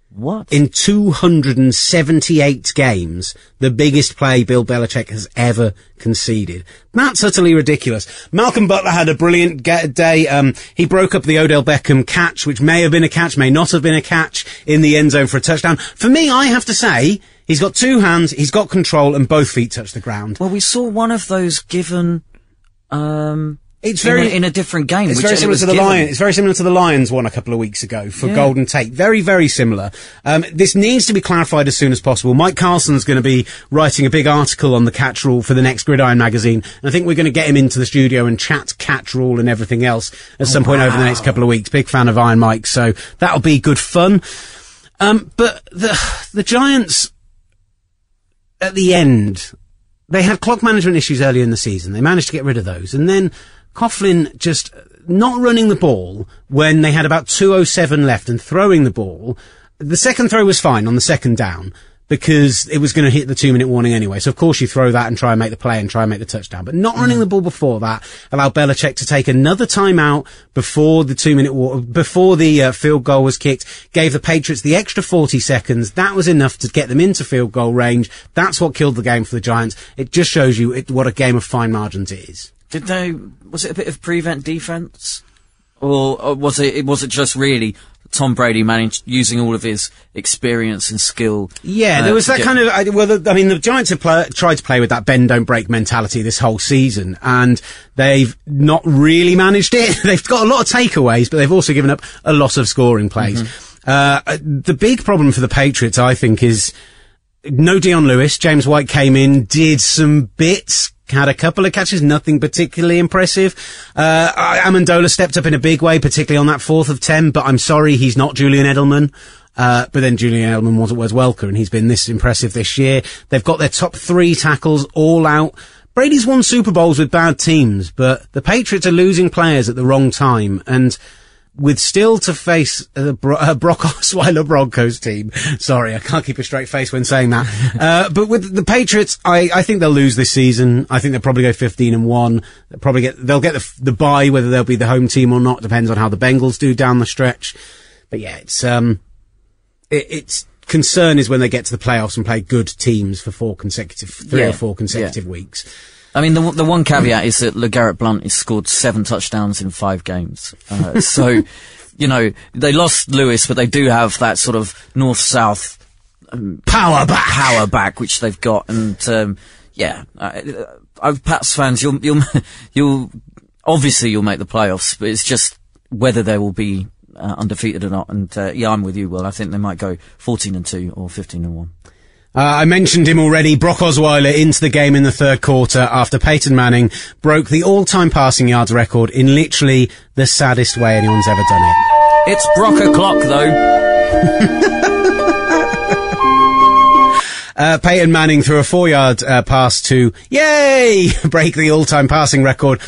What? In 278 games, the biggest play Bill Belichick has ever conceded. That's utterly ridiculous. Malcolm Butler had a brilliant day. He broke up the Odell Beckham catch, which may have been a catch, may not have been a catch, in the end zone for a touchdown. For me, I have to say, he's got two hands, he's got control, and both feet touch the ground. Well, we saw one of those given... It's very in a different game. It's very similar to the Lions. It's very similar to the Lions one a couple of weeks ago for Golden Tate. Very, very similar. This needs to be clarified as soon as possible. Mike Carson's going to be writing a big article on the catch rule for the next Gridiron magazine, and I think we're going to get him into the studio and chat catch rule and everything else at some point over the next couple of weeks. Big fan of Iron Mike, so that'll be good fun. But the Giants at the end, they had clock management issues earlier in the season. They managed to get rid of those, and then Coughlin just not running the ball when they had about 2:07 left and throwing the ball. The second throw was fine on the second down because it was going to hit the 2-minute warning anyway. So, of course, you throw that and try and make the play and try and make the touchdown. But not running the ball before that allowed Belichick to take another timeout before the 2-minute before the field goal was kicked, gave the Patriots the extra 40 seconds. That was enough to get them into field goal range. That's what killed the game for the Giants. It just shows you what a game of fine margins it is. Was it a bit of prevent defense? Or was it just really Tom Brady using all of his experience and skill? Yeah, there was that kind of, the Giants have tried to play with that bend, don't break mentality this whole season, and they've not really managed it. They've got a lot of takeaways, but they've also given up a lot of scoring plays. The big problem for the Patriots, I think, is no Dion Lewis. James White came in, did some bits, had a couple of catches, nothing particularly impressive. Amendola stepped up in a big way, particularly on that 4th of 10, but I'm sorry, he's not Julian Edelman. But then Julian Edelman was at Wes Welker, and he's been this impressive this year. They've got their top 3 tackles all out. Brady's won Super Bowls with bad teams, but the Patriots are losing players at the wrong time, and with still to face the Brock Osweiler Broncos team. Sorry, I can't keep a straight face when saying that. But with the Patriots, I think they'll lose this season. I think they'll probably go 15-1. They'll get the bye, whether they'll be the home team or not. Depends on how the Bengals do down the stretch. But yeah, it's concern is when they get to the playoffs and play good teams for three or four consecutive weeks. I mean, the one caveat is that LeGarrette Blount has scored 7 touchdowns in 5 games. So, they lost Lewis, but they do have that sort of north-south power back, which they've got. And, Pats fans, you'll obviously you'll make the playoffs, but it's just whether there will be undefeated or not. And, I'm with you, Will. I think they might go 14-2 or 15-1. I mentioned him already. Brock Osweiler into the game in the third quarter after Peyton Manning broke the all-time passing yards record in literally the saddest way anyone's ever done it. It's Brock o'clock, though. Peyton Manning threw a 4-yard pass to, break the all-time passing record.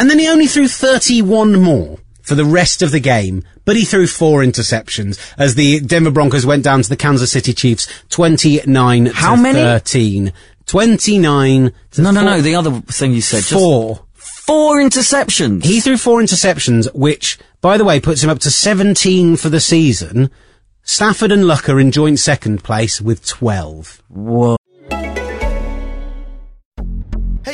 And then he only threw 31 more for the rest of the game, but he threw 4 interceptions as the Denver Broncos went down to the Kansas City Chiefs 29 How to many? 13. 29 to No, 4. No, the other thing you said. 4. 4 interceptions. He threw 4 interceptions, which, by the way, puts him up to 17 for the season. Stafford and Luck are in joint second place with 12. Whoa.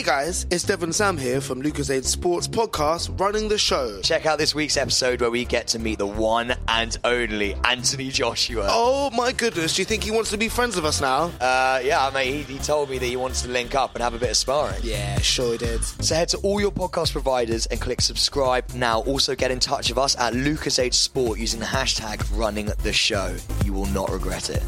Hey guys, it's Devon Sam here from Lucas Aid Sports Podcast, running the show. Check out this week's episode where we get to meet the one and only Anthony Joshua. Oh my goodness, do you think he wants to be friends with us now? Yeah, mate, he told me that he wants to link up and have a bit of sparring. Yeah, sure he did. So head to all your podcast providers and click subscribe now. Also get in touch with us at Lucas Aid Sport using the hashtag running the show. You will not regret it.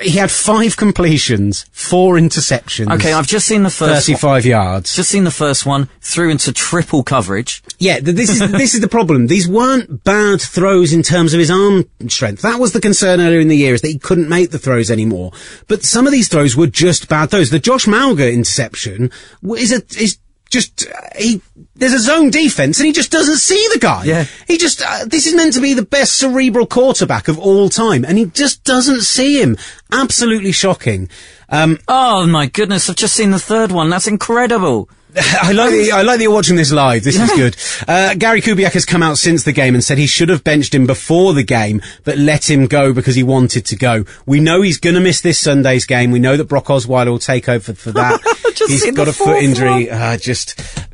He had 5 completions, 4 interceptions. Okay, I've just seen the first 35 yards. Just seen the first one, threw into triple coverage. Yeah, this is the problem. These weren't bad throws in terms of his arm strength. That was the concern earlier in the year, is that he couldn't make the throws anymore. But some of these throws were just bad throws. The Josh Malga interception there's a zone defense and he just doesn't see the guy. Yeah. He just, this is meant to be the best cerebral quarterback of all time and he just doesn't see him. Absolutely shocking. Oh my goodness, I've just seen the third one. That's incredible. I like that you're watching this live. This is good. Gary Kubiak has come out since the game and said he should have benched him before the game, but let him go because he wanted to go. We know he's going to miss this Sunday's game. We know that Brock Osweiler will take over for that. He's got a foot injury.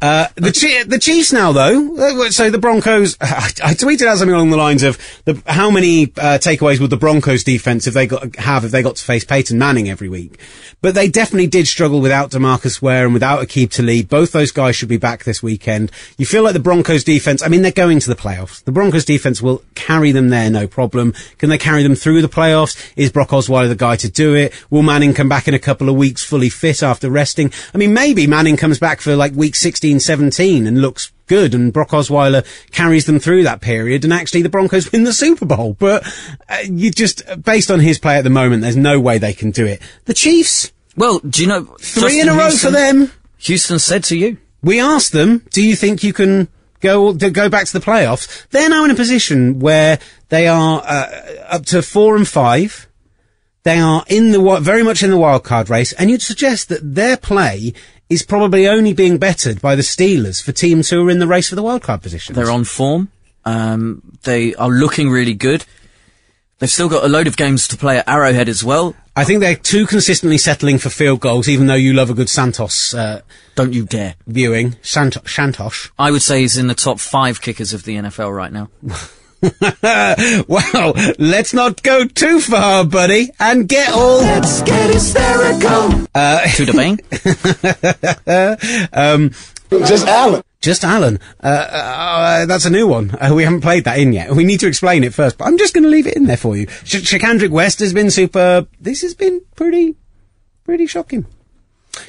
The Chiefs now, though. So the Broncos. I tweeted out something along the lines of how many takeaways would the Broncos defense if they got to face Peyton Manning every week? But they definitely did struggle without DeMarcus Ware and without Aqib Talib. Both those guys should be back this weekend. You feel like the Broncos defense, I mean, they're going to the playoffs. The Broncos defense will carry them there, no problem. Can they carry them through the playoffs? Is Brock Osweiler the guy to do it? Will Manning come back in a couple of weeks fully fit after resting? I mean, maybe Manning comes back for like week 16, 17 and looks good and Brock Osweiler carries them through that period and actually the Broncos win the Super Bowl. But you just, based on his play at the moment, there's no way they can do it. The Chiefs? Well, do you know... 3 in a row for them. Houston said to you. We asked them, do you think you can go back to the playoffs? They're now in a position where they are up to 4 and 5. They are in the very much in the wild card race, and you'd suggest that their play is probably only being bettered by the Steelers for teams who are in the race for the wild card positions. They're on form. They are looking really good. They've still got a load of games to play at Arrowhead as well. I think they're too consistently settling for field goals, even though you love a good Santos. Don't you dare. Viewing. Santosh. I would say he's in the top 5 kickers of the NFL right now. Wow, let's not go too far, buddy, and get all... Let's get hysterical. To the bang. Just Alan. That's a new one. We haven't played that in yet. We need to explain it first, but I'm just going to leave it in there for you. Shakandrick West has been superb. This has been pretty shocking.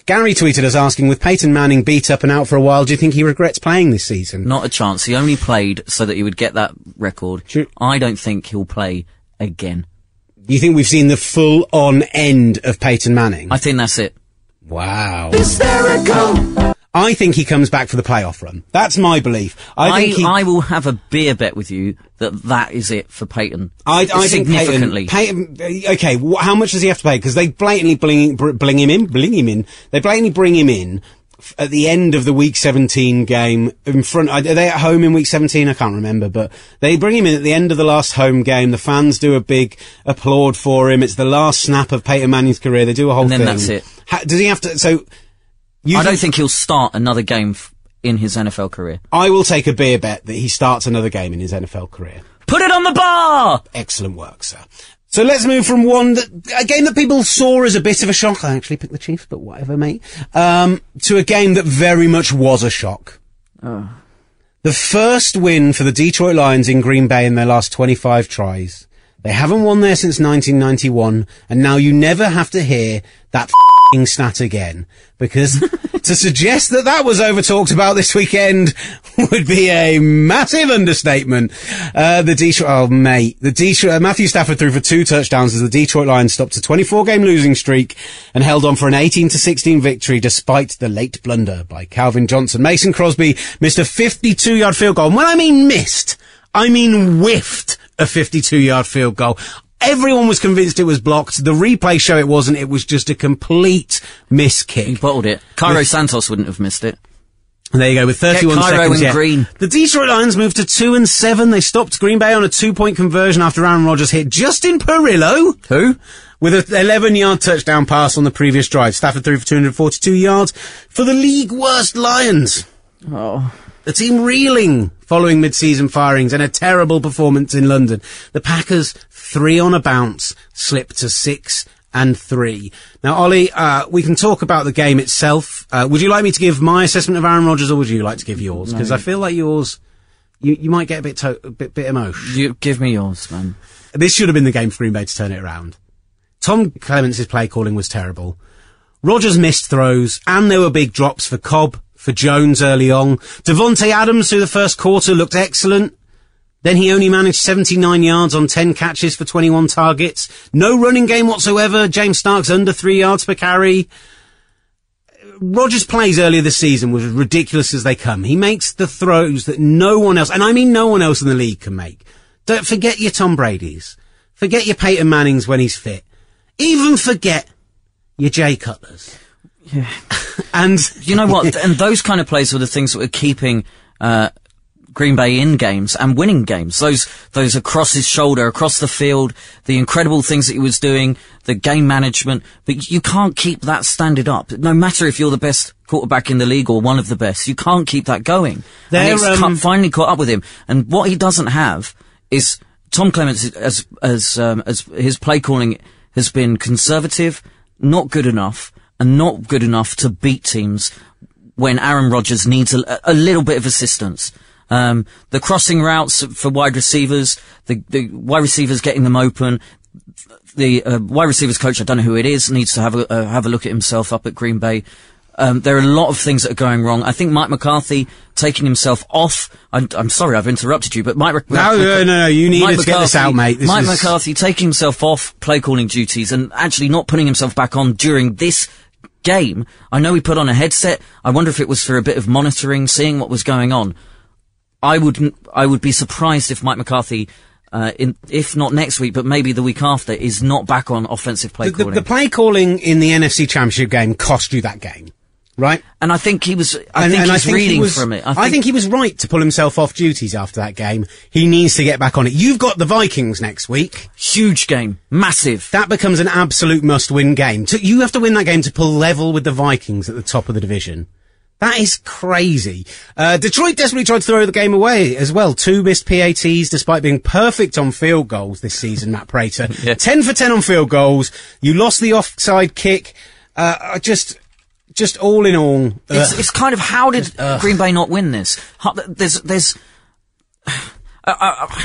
Gary tweeted us asking, with Peyton Manning beat up and out for a while, do you think he regrets playing this season? Not a chance. He only played so that he would get that record. True. I don't think he'll play again. You think we've seen the full-on end of Peyton Manning? I think that's it. Wow. Hysterical. I think he comes back for the playoff run. That's my belief. I will have a beer bet with you that is it for Peyton. I significantly. Peyton, okay, how much does he have to pay? Because they blatantly bling him in. They blatantly bring him in at the end of the Week 17 game. Are they at home in Week 17? I can't remember, but they bring him in at the end of the last home game. The fans do a big applaud for him. It's the last snap of Peyton Manning's career. They do a whole thing. And then that's it. Does he have to... So... I don't think he'll start another game in his NFL career. I will take a beer bet that he starts another game in his NFL career. Put it on the bar! Excellent work, sir. So let's move from a game that people saw as a bit of a shock. I actually picked the Chiefs, but whatever, mate. To a game that very much was a shock. Oh. The first win for the Detroit Lions in Green Bay in their last 25 tries. They haven't won there since 1991, and now you never have to hear that f***ing stat again, because to suggest that that was over-talked about this weekend would be a massive understatement. Matthew Stafford threw for 2 touchdowns as the Detroit Lions stopped a 24-game losing streak and held on for an 18-16 victory despite the late blunder by Calvin Johnson. Mason Crosby missed a 52-yard field goal, and when I mean missed, I mean whiffed a 52-yard field goal. Everyone was convinced it was blocked. The replay show it wasn't. It was just a complete miss kick. He bottled it. Cairo Santos wouldn't have missed it. And there you go, with 31 seconds yet. Green. The Detroit Lions moved to 2-7. They stopped Green Bay on a 2-point conversion after Aaron Rodgers hit Justin Perillo. Who? With an 11-yard touchdown pass on the previous drive. Stafford threw for 242 yards for the league-worst Lions. Oh. The team reeling following mid-season firings and a terrible performance in London. The Packers, 3 on a bounce, slipped to 6-3. Now, Ollie, we can talk about the game itself. Would you like me to give my assessment of Aaron Rodgers, or would you like to give yours? Because no. I feel like yours, you might get a bit emotional. You give me yours, man. This should have been the game for Green Bay to turn it around. Tom Clements' play calling was terrible. Rodgers missed throws, and there were big drops for Cobb, for Jones early on. Devontae Adams, through the first quarter, looked excellent. Then he only managed 79 yards on 10 catches for 21 targets. No running game whatsoever. James Stark's under 3 yards per carry. Rodgers' plays earlier this season was as ridiculous as they come. He makes the throws that no one else, and I mean no one else in the league, can make. Don't forget your Tom Brady's. Forget your Peyton Manning's when he's fit. Even forget your Jay Cutler's. Yeah. And you know what? And those kind of plays were the things that were keeping Green Bay in games and winning games. Those across his shoulder, across the field, the incredible things that he was doing, the game management. But you can't keep that standard up. No matter if you're the best quarterback in the league or one of the best, you can't keep that going. And it's finally caught up with him. And what he doesn't have is Tom Clements, as his play calling has been conservative, not good enough, and not good enough to beat teams when Aaron Rodgers needs a little bit of assistance. The crossing routes for wide receivers, the wide receivers getting them open. The wide receivers coach, I don't know who it is, needs to have a look at himself up at Green Bay. There are a lot of things that are going wrong. I think Mike McCarthy taking himself off. I'm sorry I've interrupted you, but Mike McCarthy taking himself off play calling duties and actually not putting himself back on during this game. I know he put on a headset. I wonder if it was for a bit of monitoring, seeing what was going on. I would be surprised if Mike McCarthy, if not next week, but maybe the week after, is not back on offensive play calling. The play calling in the NFC Championship game cost you that game, right? And I think he was. I think he was reading from it. I think he was right to pull himself off duties after that game. He needs to get back on it. You've got the Vikings next week. Huge game, massive. That becomes an absolute must-win game. You have to win that game to pull level with the Vikings at the top of the division. That is crazy. Detroit desperately tried to throw the game away as well. 2 missed PATs despite being perfect on field goals this season, Matt Prater. Yeah. 10 for 10 on field goals. You lost the offside kick. Just all in all. It's kind of, how did Green Bay not win this?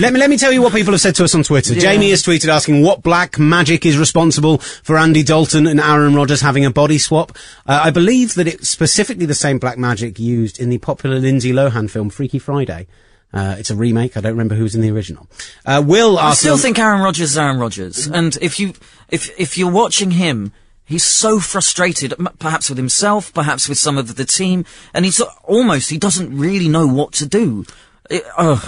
Let me tell you what people have said to us on Twitter. Yeah. Jamie has tweeted asking what black magic is responsible for Andy Dalton and Aaron Rodgers having a body swap. I believe that it's specifically the same black magic used in the popular Lindsay Lohan film Freaky Friday. It's a remake. I don't remember who was in the original. Will asked, I still think Aaron Rodgers is Aaron Rodgers. And if you're watching him, he's so frustrated, perhaps with himself, perhaps with some of the team, and he doesn't really know what to do.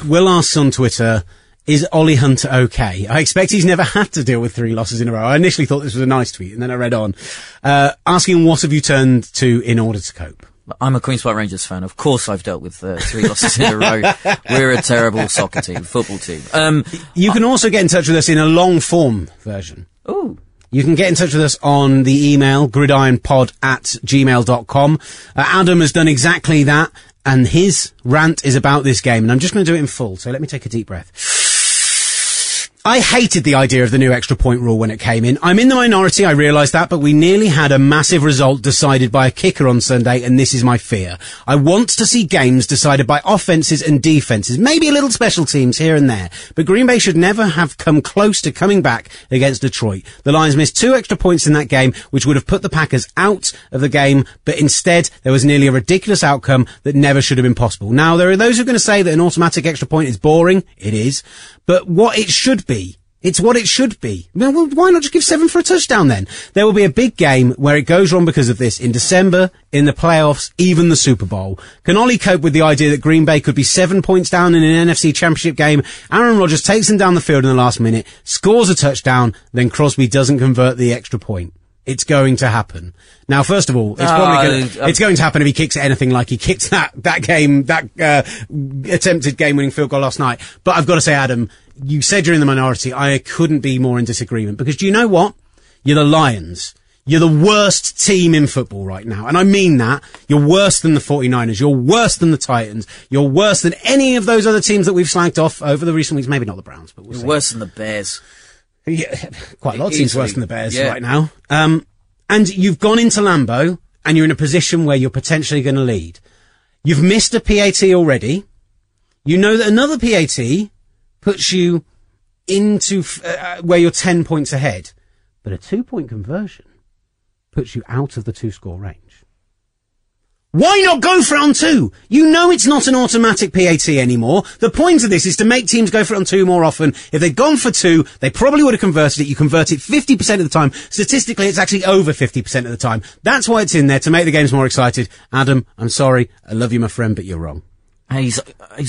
Will asks on Twitter, is Ollie Hunter okay? I expect he's never had to deal with 3 losses in a row. I initially thought this was a nice tweet, and then I read on. Asking, what have you turned to in order to cope? I'm a Queen's Park Rangers fan. Of course I've dealt with 3 losses in a row. We're a terrible soccer team, football team. You can also get in touch with us in a long-form version. Ooh. You can get in touch with us on the email, gridironpod@gmail.com. Adam has done exactly that. And his rant is about this game, and I'm just going to do it in full, so let me take a deep breath. I hated the idea of the new extra point rule when it came in. I'm in the minority, I realise that, but we nearly had a massive result decided by a kicker on Sunday, and this is my fear. I want to see games decided by offences and defences, maybe a little special teams here and there, but Green Bay should never have come close to coming back against Detroit. The Lions missed 2 extra points in that game, which would have put the Packers out of the game, but instead there was nearly a ridiculous outcome that never should have been possible. Now, there are those who are going to say that an automatic extra point is boring. It is. But what it should be, it's what it should be. Well, why not just give 7 for a touchdown then? There will be a big game where it goes wrong because of this in December, in the playoffs, even the Super Bowl. Can Ollie cope with the idea that Green Bay could be 7 points down in an NFC Championship game? Aaron Rodgers takes him down the field in the last minute, scores a touchdown, then Crosby doesn't convert the extra point. It's going to happen. Now, first of all, it's probably it's going to happen if he kicks anything like he kicked that game, that attempted game-winning field goal last night. But I've got to say, Adam, you said you're in the minority. I couldn't be more in disagreement, because do you know what? You're the Lions. You're the worst team in football right now. And I mean that. You're worse than the 49ers. You're worse than the Titans. You're worse than any of those other teams that we've slagged off over the recent weeks. Maybe not the Browns, but we'll see. You're worse than the Bears. Yeah, quite a lot of teams worse than the Bears right now. And you've gone into Lambeau and you're in a position where you're potentially going to lead. You've missed a PAT already. You know that another PAT puts you into where you're 10 points ahead. But a 2-point conversion puts you out of the 2-score range. Why not go for it on 2? You know it's not an automatic PAT anymore. The point of this is to make teams go for it on 2 more often. If they'd gone for 2, they probably would have converted it. You convert it 50% of the time. Statistically, it's actually over 50% of the time. That's why it's in there, to make the games more excited. Adam, I'm sorry. I love you, my friend, but you're wrong. He's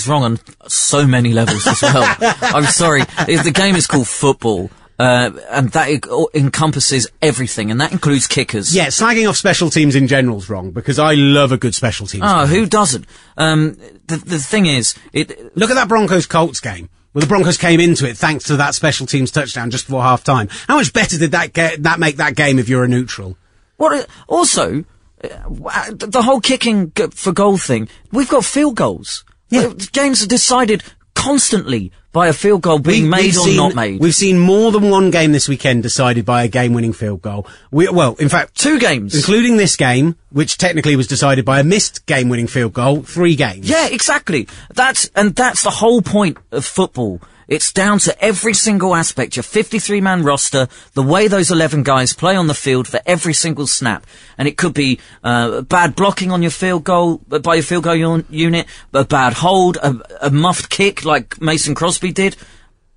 wrong on so many levels as well. I'm sorry. The game is called football. And that encompasses everything, and that includes kickers. Yeah, slagging off special teams in general is wrong, because I love a good special teams. Oh, who doesn't? The thing is, look at that Broncos-Colts game. Well, the Broncos came into it thanks to that special teams touchdown just before half time. How much better did that make that game if you're a neutral? What? Also, the whole kicking for goal thing. We've got field goals. Yeah. Games are decided constantly by a field goal being not made. We've seen more than one game this weekend decided by a game-winning field goal. Well, in fact, 2 games. Including this game, which technically was decided by a missed game-winning field goal, 3 games. Yeah, exactly. That's the whole point of football. It's down to every single aspect. Your 53-man roster, the way those 11 guys play on the field for every single snap. And it could be bad blocking on your field goal, by your field goal unit, a bad hold, a muffed kick like Mason Crosby did.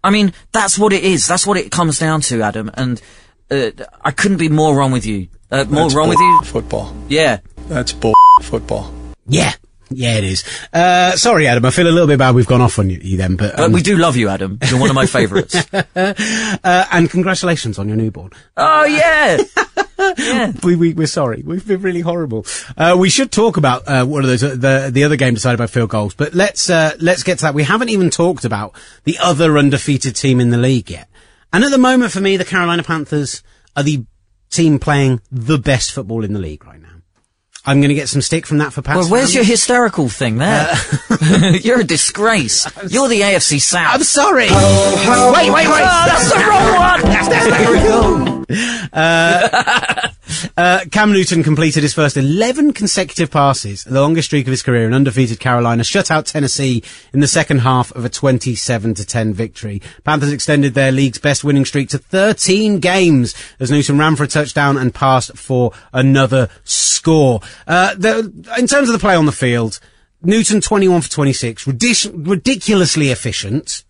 I mean, that's what it is. That's what it comes down to, Adam. And I couldn't be more wrong with you. Football. Yeah. That's football. Yeah. Yeah, it is. Sorry, Adam. I feel a little bit bad we've gone off on you then, but we do love you, Adam. You're one of my favourites. And congratulations on your newborn. Oh, yeah! Yeah. We're sorry. We've been really horrible. We should talk about one of those, the other game decided by field goals, but let's get to that. We haven't even talked about the other undefeated team in the league yet. And at the moment, for me, the Carolina Panthers are the team playing the best football in the league right now. I'm going to get some stick from that for Pat. Well, where's your hysterical thing there? You're a disgrace. You're the AFC South. I'm sorry. Oh, wait. Oh, that's the wrong one. That's the Cam Newton completed his first 11 consecutive passes, the longest streak of his career, and undefeated Carolina shut out Tennessee in the second half of a 27-10 victory. Panthers extended their league's best winning streak to 13 games as Newton ran for a touchdown and passed for another score. In terms of the play on the field, Newton 21 for 26, ridiculously efficient.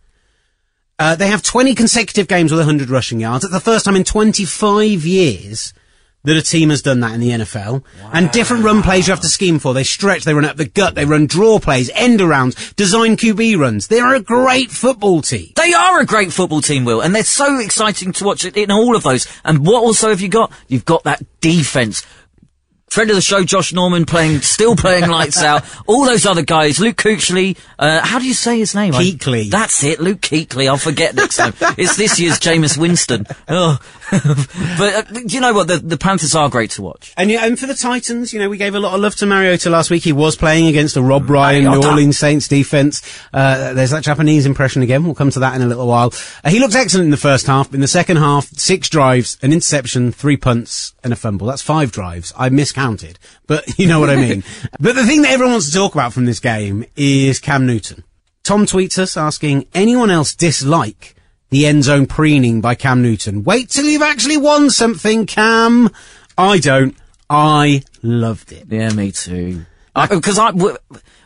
They have 20 consecutive games with 100 rushing yards. It's the first time in 25 years that a team has done that in the NFL. Wow. And different run plays you have to scheme for. They stretch, they run up the gut, they run draw plays, end arounds, design QB runs. They're a great football team. They are a great football team, Will, and they're so exciting to watch in all of those. And what also have you got? You've got that defense. Friend of the show, Josh Norman, still playing lights out. All those other guys, Luke Kuechly, how do you say his name? Kuechly. That's it, Luke Kuechly. I'll forget next time. It's this year's Jameis Winston. Oh. But you know what? The Panthers are great to watch. And for the Titans, you know, we gave a lot of love to Mariota last week. He was playing against a Rob Ryan, New Orleans Saints defense. There's that Japanese impression again. We'll come to that in a little while. He looked excellent in the first half. In the second half, 6 drives, an interception, 3 punts, and a fumble. That's 5 drives. I miscounted, but you know what I mean. But the thing that everyone wants to talk about from this game is Cam Newton. Tom tweets us asking, anyone else dislike the end zone preening by Cam Newton? Wait till you've actually won something, Cam. I don't. I loved it. Yeah, me too. Because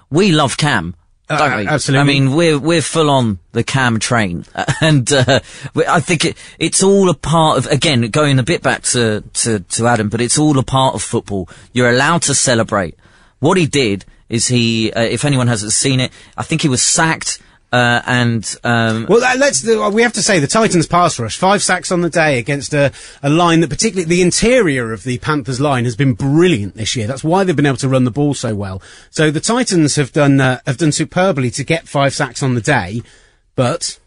we love Cam, don't we? Absolutely. I mean, we're full on the Cam train, and I think it's all a part of, again, going a bit back to Adam, but it's all a part of football. You're allowed to celebrate. What he did is if anyone hasn't seen it, I think he was sacked. We have to say the Titans pass rush, 5 sacks on the day against a line that, particularly the interior of the Panthers line, has been brilliant this year. That's why they've been able to run the ball so well. So the Titans have done superbly to get 5 sacks on the day, but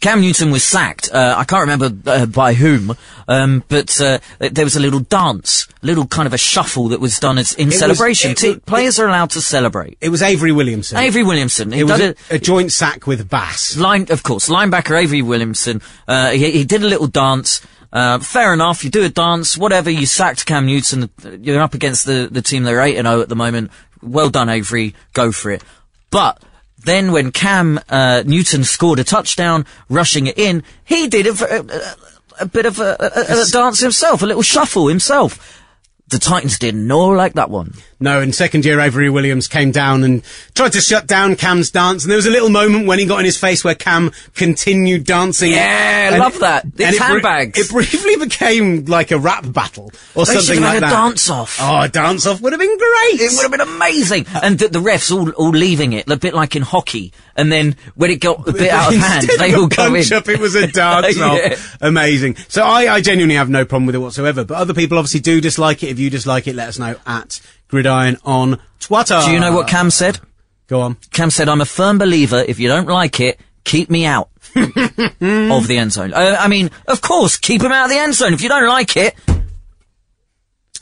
Cam Newton was sacked. I can't remember by whom, but there was a little dance, a little kind of a shuffle that was done as in celebration. Players are allowed to celebrate. It was Avery Williamson. It was a joint sack with Bass. Linebacker Avery Williamson. He did a little dance. Fair enough, you do a dance, whatever, you sacked Cam Newton. You're up against the team. They're 8-0 at the moment. Well done, Avery. Go for it. But then when Cam Newton scored a touchdown, rushing it in, he did a bit of a dance himself, a little shuffle himself. The Titans didn't like that one. No, in second year, Avery Williams came down and tried to shut down Cam's dance, and there was a little moment when he got in his face where Cam continued dancing. Yeah, I love that. It's handbags. It briefly became like a rap battle or something like that. They should have had a dance-off. Oh, a dance-off would have been great. It would have been amazing. And the refs all leaving it, a bit like in hockey, and then when it got a bit out of hand, they all go in. Instead of a punch-up, it was a dance-off. Yeah. Amazing. So I genuinely have no problem with it whatsoever, but other people obviously do dislike it. If you dislike it, let us know at Gridiron on Twitter. Do you know what Cam said? Go on. Cam said, "I'm a firm believer, if you don't like it, keep me out of the end zone." I mean, of course, keep him out of the end zone if you don't like it.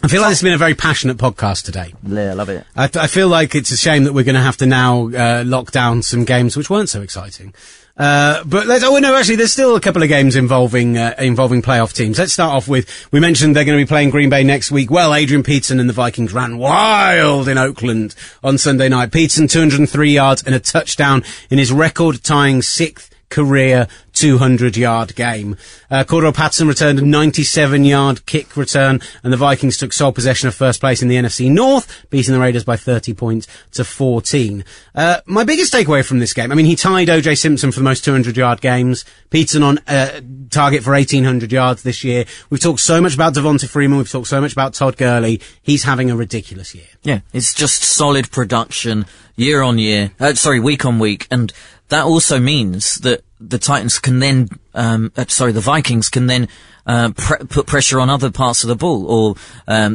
I feel like this has been a very passionate podcast today. Yeah, I love it. I feel like it's a shame that we're going to have to now lock down some games which weren't so exciting. But there's still a couple of games involving playoff teams. Let's start off with, we mentioned they're going to be playing Green Bay next week. Well, Adrian Peterson and the Vikings ran wild in Oakland on Sunday night. Peterson, 203 yards and a touchdown in his record-tying sixth career 200-yard game. Cordell Patterson returned a 97-yard kick return, and the Vikings took sole possession of first place in the NFC North, beating the Raiders by 30 points to 14. My biggest takeaway from this game, I mean, he tied O.J. Simpson for the most 200-yard games. Peterson on target for 1,800 yards this year. We've talked so much about Devonta Freeman. We've talked so much about Todd Gurley. He's having a ridiculous year. Yeah, it's just solid production year on year. Week on week. And that also means that the Vikings can then put pressure on other parts of the ball, or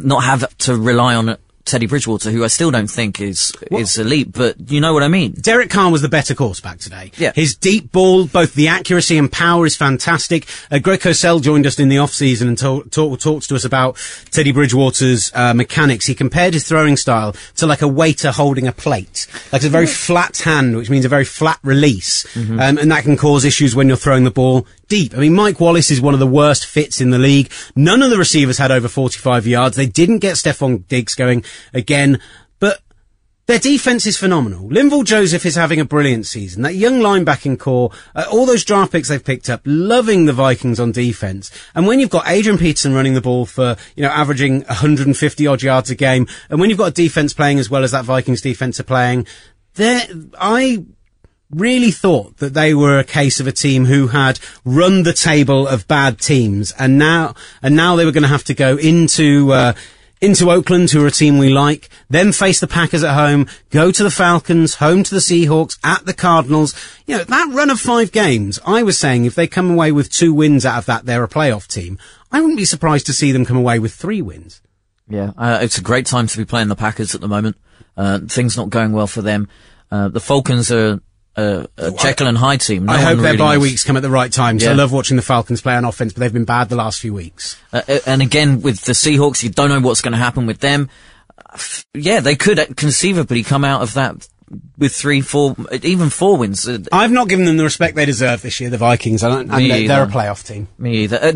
not have to rely on Teddy Bridgewater, who I still don't think is elite, but you know what I mean. Derek Carr was the better quarterback today. Yeah. His deep ball, both the accuracy and power, is fantastic. Greg Cosell joined us in the off-season and talks to us about Teddy Bridgewater's mechanics. He compared his throwing style to like a waiter holding a plate. Like a very flat hand, which means a very flat release. Mm-hmm. And that can cause issues when you're throwing the ball deep. I mean, Mike Wallace is one of the worst fits in the league. None of the receivers had over 45 yards. They didn't get Stephon Diggs going again, but their defense is phenomenal. Linval Joseph is having a brilliant season. That young linebacking core, all those draft picks they've picked up, loving the Vikings on defense. And when you've got Adrian Peterson running the ball for, averaging 150 odd yards a game, and when you've got a defense playing as well as that Vikings defense are playing, I really thought that they were a case of a team who had run the table of bad teams, and now they were going to have to go into Oakland, who are a team we like, then face the Packers at home, go to the Falcons, home to the Seahawks, at the Cardinals. That run of 5 games, I was saying if they come away with 2 wins out of that, they're a playoff team. I wouldn't be surprised to see them come away with 3 wins. Yeah, it's a great time to be playing the Packers at the moment. Things not going well for them. The Falcons are a Jekyll and Hyde team. I hope their bye weeks come at the right time. So I love watching the Falcons play on offense, but they've been bad the last few weeks. And again, with the Seahawks, you don't know what's going to happen with them. Yeah, they could conceivably come out of that with 3, 4, even 4 wins. I've not given them the respect they deserve this year, the Vikings. They're a playoff team. Me either.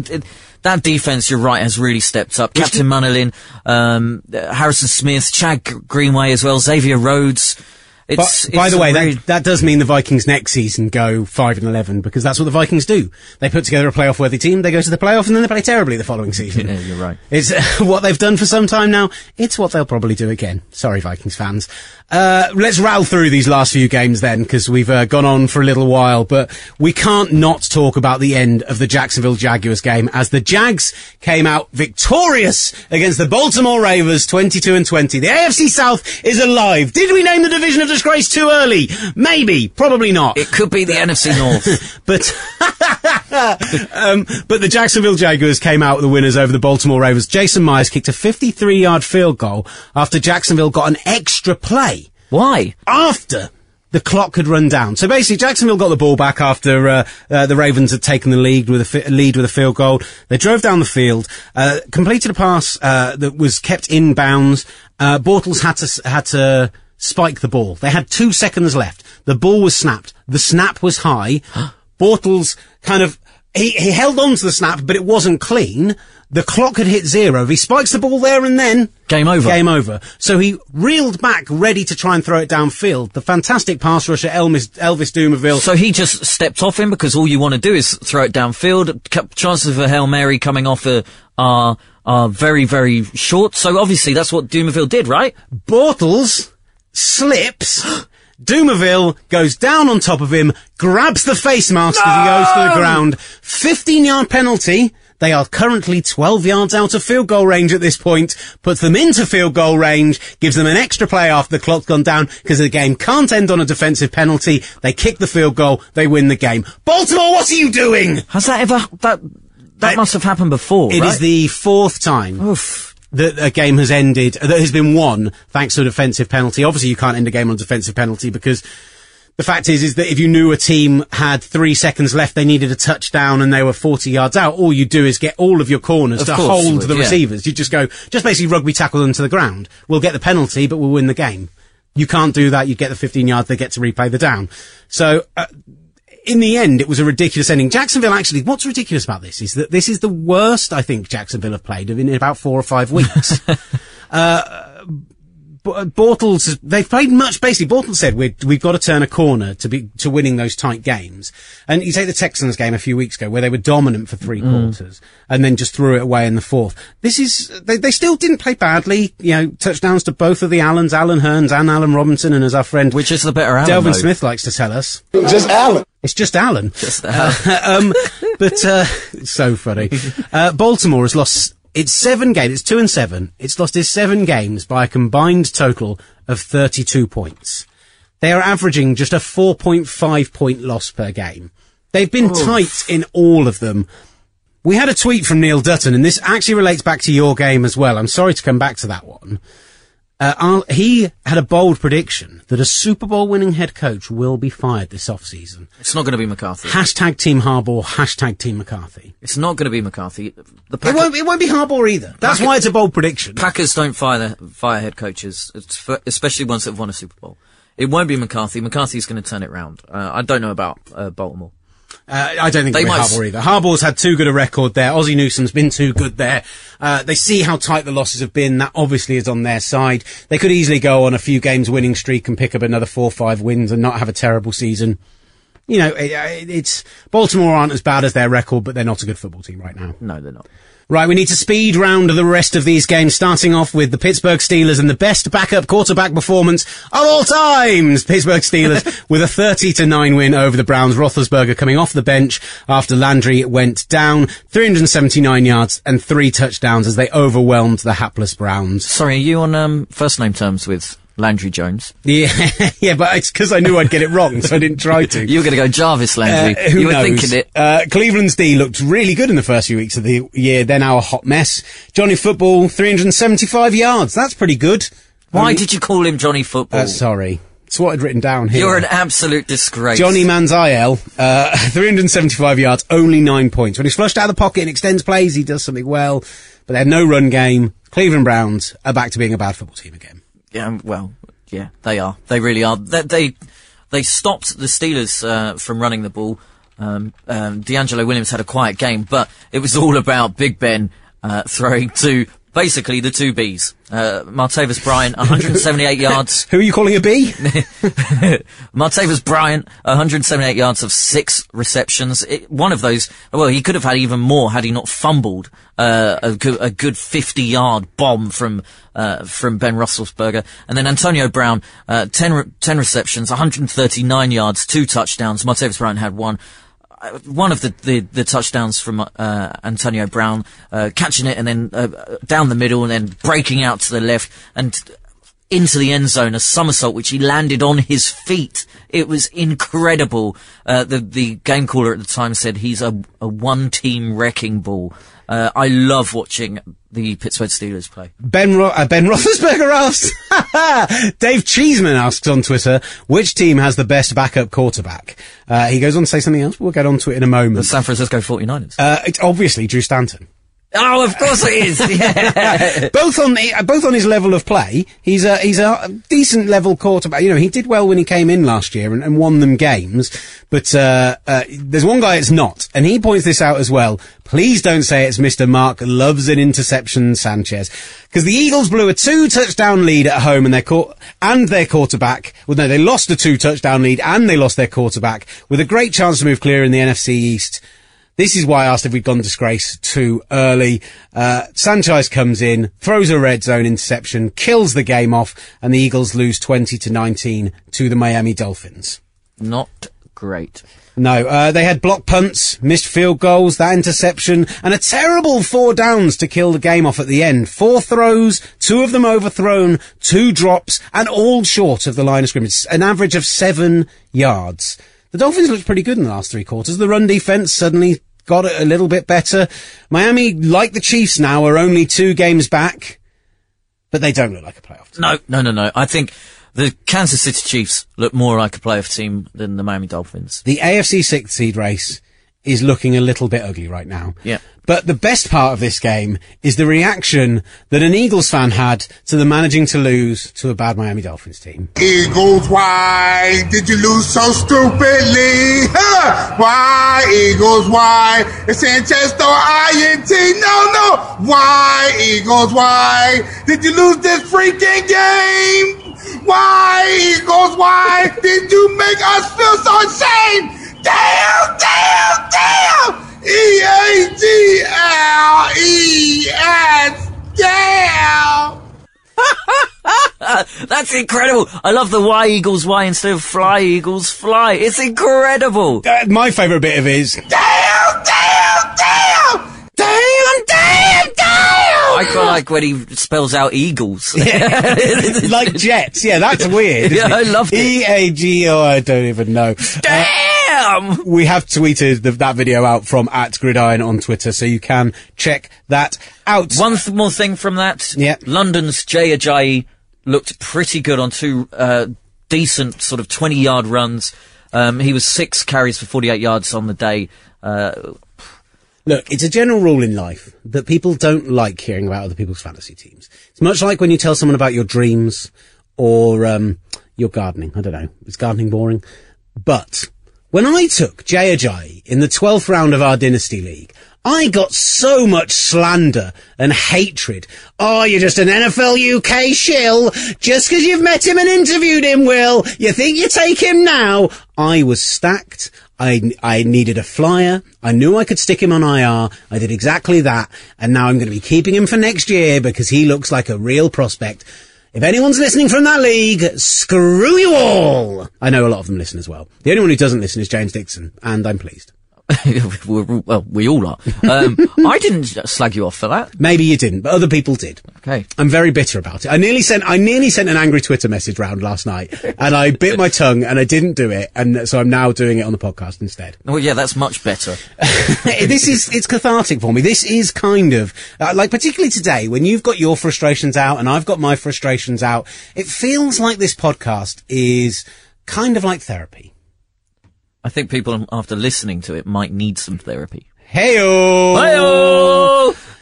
That defense, you're right, has really stepped up. Captain Munilin, Harrison Smith, Chad Greenway as well, Xavier Rhodes. That does mean the Vikings next season go 5-11, because that's what the Vikings do. They put together a playoff-worthy team, they go to the playoff, and then they play terribly the following season. Yeah, you're right. It's what they've done for some time now. It's what they'll probably do again. Sorry, Vikings fans. Let's rattle through these last few games then, because we've gone on for a little while, but we can't not talk about the end of the Jacksonville Jaguars game, as the Jags came out victorious against the Baltimore Ravens, 22-20. The AFC South is alive. Did we name the division of the disgrace too early? Maybe. Probably not. It could be the NFC North. But the Jacksonville Jaguars came out with the winners over the Baltimore Ravens. Jason Myers kicked a 53-yard field goal after Jacksonville got an extra play. Why? After the clock had run down. So basically, Jacksonville got the ball back after the Ravens had taken the lead with a field goal. They drove down the field, completed a pass that was kept in bounds. Bortles had to spike the ball. They had 2 seconds left. The ball was snapped. The snap was high. Bortles kind of he held on to the snap, but it wasn't clean. The clock had hit zero. If he spikes the ball there and then... Game over. Game over. So he reeled back, ready to try and throw it downfield. The fantastic pass rusher, Elvis Dumerville. So he just stepped off him because all you want to do is throw it downfield. Chances of a Hail Mary coming off are very, very short. So obviously that's what Dumerville did, right? Bortles slips... Dumerville goes down on top of him, grabs the face mask as he goes to the ground. 15-yard penalty. They are currently 12 yards out of field goal range at this point. Puts them into field goal range. Gives them an extra play after the clock's gone down because the game can't end on a defensive penalty. They kick the field goal. They win the game. Baltimore, what are you doing? Has that ever... That must have happened before, It is the fourth time. Oof. That a game has ended, that has been won thanks to a defensive penalty. Obviously, you can't end a game on a defensive penalty because the fact is that if you knew a team had 3 seconds left, they needed a touchdown and they were 40 yards out, all you do is get all of your corners to hold the receivers. You just basically rugby tackle them to the ground. We'll get the penalty, but we'll win the game. You can't do that. You get the 15 yards. They get to replay the down. So, in the end, it was a ridiculous ending. Jacksonville actually, what's ridiculous about this is that this is the worst I think Jacksonville have played in about 4 or 5 weeks. Bortles, they've played much, basically, Bortles said, we've got to turn a corner to winning those tight games. And you take the Texans game a few weeks ago where they were dominant for three quarters and then just threw it away in the fourth. This is, they still didn't play badly, you know, touchdowns to both of the Allens, Allen Hurns and Allen Robinson, and as our friend, which is the better Allen, Delvin Smith likes to tell us. Just Allen. It's just Allen. Just Allen. But it's so funny. Baltimore has lost its 7 games. It's 2-7. It's lost its 7 games by a combined total of 32 points. They are averaging just a 4.5 point loss per game. They've been tight in all of them. We had a tweet from Neil Dutton, and this actually relates back to your game as well. I'm sorry to come back to that one. He had a bold prediction that a Super Bowl winning head coach will be fired this off-season. It's not going to be McCarthy. Hashtag Team Harbaugh, hashtag Team McCarthy. It's not going to be McCarthy. It won't be Harbaugh either. That's why it's a bold prediction. Packers don't fire head coaches, especially ones that have won a Super Bowl. It won't be McCarthy. McCarthy's going to turn it round. I don't know about Baltimore. I don't think they might Harbaugh either. Harbaugh's had too good a record there. Ozzie Newsom's been too good there. They see how tight the losses have been. That obviously is on their side. They could easily go on a few games winning streak and pick up another 4 or 5 wins and not have a terrible season. You know, it's Baltimore aren't as bad as their record, but they're not a good football team right now. No, they're not. Right, we need to speed round the rest of these games, starting off with the Pittsburgh Steelers and the best backup quarterback performance of all times. Pittsburgh Steelers with a 30-9 win over the Browns. Roethlisberger coming off the bench after Landry went down. 379 yards and 3 touchdowns as they overwhelmed the hapless Browns. Sorry, are you on first name terms with Landry Jones? Yeah, but it's because I knew I'd get it wrong, so I didn't try to. You were going to go Jarvis Landry. Who knows? You were thinking it. Cleveland's D looked really good in the first few weeks of the year. They're now a hot mess. Johnny Football, 375 yards. That's pretty good. Why did you call him Johnny Football? Sorry. It's what I'd written down here. You're an absolute disgrace. Johnny Manziel, 375 yards, only 9 points. When he's flushed out of the pocket and extends plays, he does something well. But they had no run game. Cleveland Browns are back to being a bad football team again. Yeah, well, yeah, they are. They really are. They stopped the Steelers from running the ball. D'Angelo Williams had a quiet game, but it was all about Big Ben throwing to basically the two Bs. Martavis Bryant, 178 yards. Who are you calling a B? Martavis Bryant, 178 yards of 6 receptions. One of those, well, he could have had even more had he not fumbled a good 50-yard bomb from Ben Roethlisberger. And then Antonio Brown, 10 receptions, 139 yards, 2 touchdowns. Martavis Bryant had one. One of the touchdowns from Antonio Brown, catching it and then down the middle and then breaking out to the left, and into the end zone, a somersault, which he landed on his feet. It was incredible. The game caller at the time said he's a one-team wrecking ball. I love watching the Pittsburgh Steelers play. Ben Roethlisberger asks, Dave Cheeseman asks on Twitter, which team has the best backup quarterback? He goes on to say something else, but we'll get on to it in a moment. The San Francisco 49ers. It's obviously Drew Stanton. Oh, of course it is. Yeah. both on his level of play, he's a decent level quarterback. You know, he did well when he came in last year and won them games. But there's one guy that's not, and he points this out as well. Please don't say it's Mr. Mark Loves an Interception Sanchez, because the Eagles blew a 2-touchdown lead at home, and their quarterback. Well, no, they lost a 2-touchdown lead and they lost their quarterback with a great chance to move clear in the NFC East. This is why I asked if we'd gone disgrace too early. Sanchez comes in, throws a red zone interception, kills the game off, and the Eagles lose 20-19 to the Miami Dolphins. Not great. No, they had blocked punts, missed field goals, that interception, and a terrible 4 downs to kill the game off at the end. 4 throws, 2 of them overthrown, 2 drops, and all short of the line of scrimmage. An average of 7 yards. The Dolphins looked pretty good in the last 3 quarters. The run defense suddenly got it a little bit better. Miami, like the Chiefs now, are only 2 games back, but they don't look like a playoff team. No. I think the Kansas City Chiefs look more like a playoff team than the Miami Dolphins. The AFC 6th seed race is looking a little bit ugly right now. Yeah. But the best part of this game is the reaction that an Eagles fan had to the managing to lose to a bad Miami Dolphins team. Eagles, why did you lose so stupidly? Huh? Why, Eagles, why? It's Sanchez throw INT. No. Why, Eagles, why did you lose this freaking game? Why, Eagles, why did you make us feel so ashamed? Damn! EAGLES, damn! That's incredible. I love the why Eagles why instead of fly Eagles fly. It's incredible. My favourite bit of it is Damn! I quite like when he spells out eagles. Yeah. Like jets. Yeah, that's weird. Yeah, I love it. EAGL, I don't even know. Damn! We have tweeted that video out from @Gridiron on Twitter, so you can check that out. One more thing from that. Yeah. London's Jay Ajayi looked pretty good on 2 decent sort of 20-yard runs. He was 6 carries for 48 yards on the day. Look, it's a general rule in life that people don't like hearing about other people's fantasy teams. It's much like when you tell someone about your dreams or your gardening. I don't know. Is gardening boring? But when I took Jay Ajayi in the 12th round of our Dynasty League, I got so much slander and hatred. Oh, you're just an NFL UK shill. Just because you've met him and interviewed him, Will, you think you take him now? I was stacked. I needed a flyer. I knew I could stick him on IR. I did exactly that. And now I'm going to be keeping him for next year because he looks like a real prospect. If anyone's listening from that league, screw you all! I know a lot of them listen as well. The only one who doesn't listen is James Dixon, and I'm pleased. Well, we all are. I didn't slag you off for that. Maybe you didn't, but other people did. Okay. I'm very bitter about it. I nearly sent an angry Twitter message round last night, and I bit my tongue, and I didn't do it, and so I'm now doing it on the podcast instead. Oh, yeah, that's much better. It's cathartic for me. This is kind of, like particularly today, when you've got your frustrations out, and I've got my frustrations out, it feels like this podcast is kind of like therapy. I think people, after listening to it, might need some therapy. Heyo!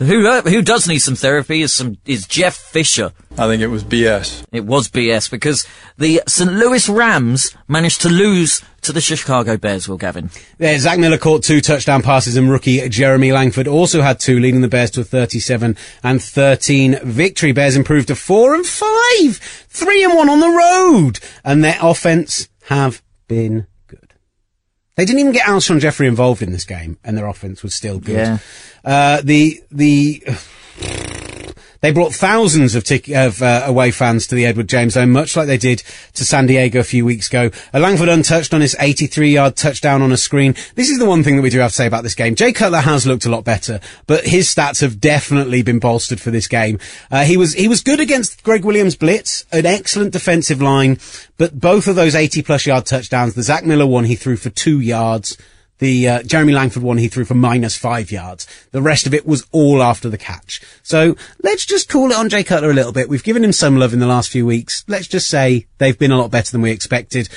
Heyo! Who does need some therapy is Jeff Fisher. I think it was BS. It was BS because the St. Louis Rams managed to lose to the Chicago Bears, Will Gavin. Yeah, Zach Miller caught 2 touchdown passes and rookie Jeremy Langford also had 2, leading the Bears to a 37-13 victory. Bears improved to 4-5, 3-1 on the road, and their offense have been they didn't even get Alshon Jeffrey involved in this game, and their offense was still good. Yeah. They brought thousands of away fans to the Edward James Dome, much like they did to San Diego a few weeks ago. Langford untouched on his 83-yard touchdown on a screen. This is the one thing that we do have to say about this game. Jay Cutler has looked a lot better, but his stats have definitely been bolstered for this game. He was good against Greg Williams' blitz, an excellent defensive line, but both of those 80-plus yard touchdowns, the Zach Miller one he threw for 2 yards, the Jeremy Langford one he threw for -5 yards. The rest of it was all after the catch. So let's just call it on Jay Cutler a little bit. We've given him some love in the last few weeks. Let's just say they've been a lot better than we expected.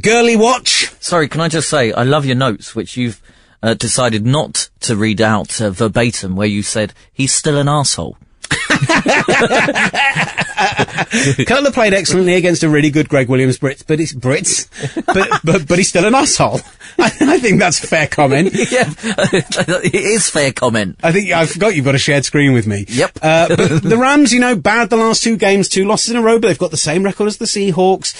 Girly watch. Sorry, can I just say, I love your notes, which you've decided not to read out verbatim, where you said, he's still an arsehole. Cutler played excellently against a really good Greg Williams but he's still an asshole. I think that's a fair comment. Yeah, it is fair comment. I think I forgot you've got a shared screen with me. Yep. But the Rams, bad the last two games, 2 losses in a row, but they've got the same record as the Seahawks.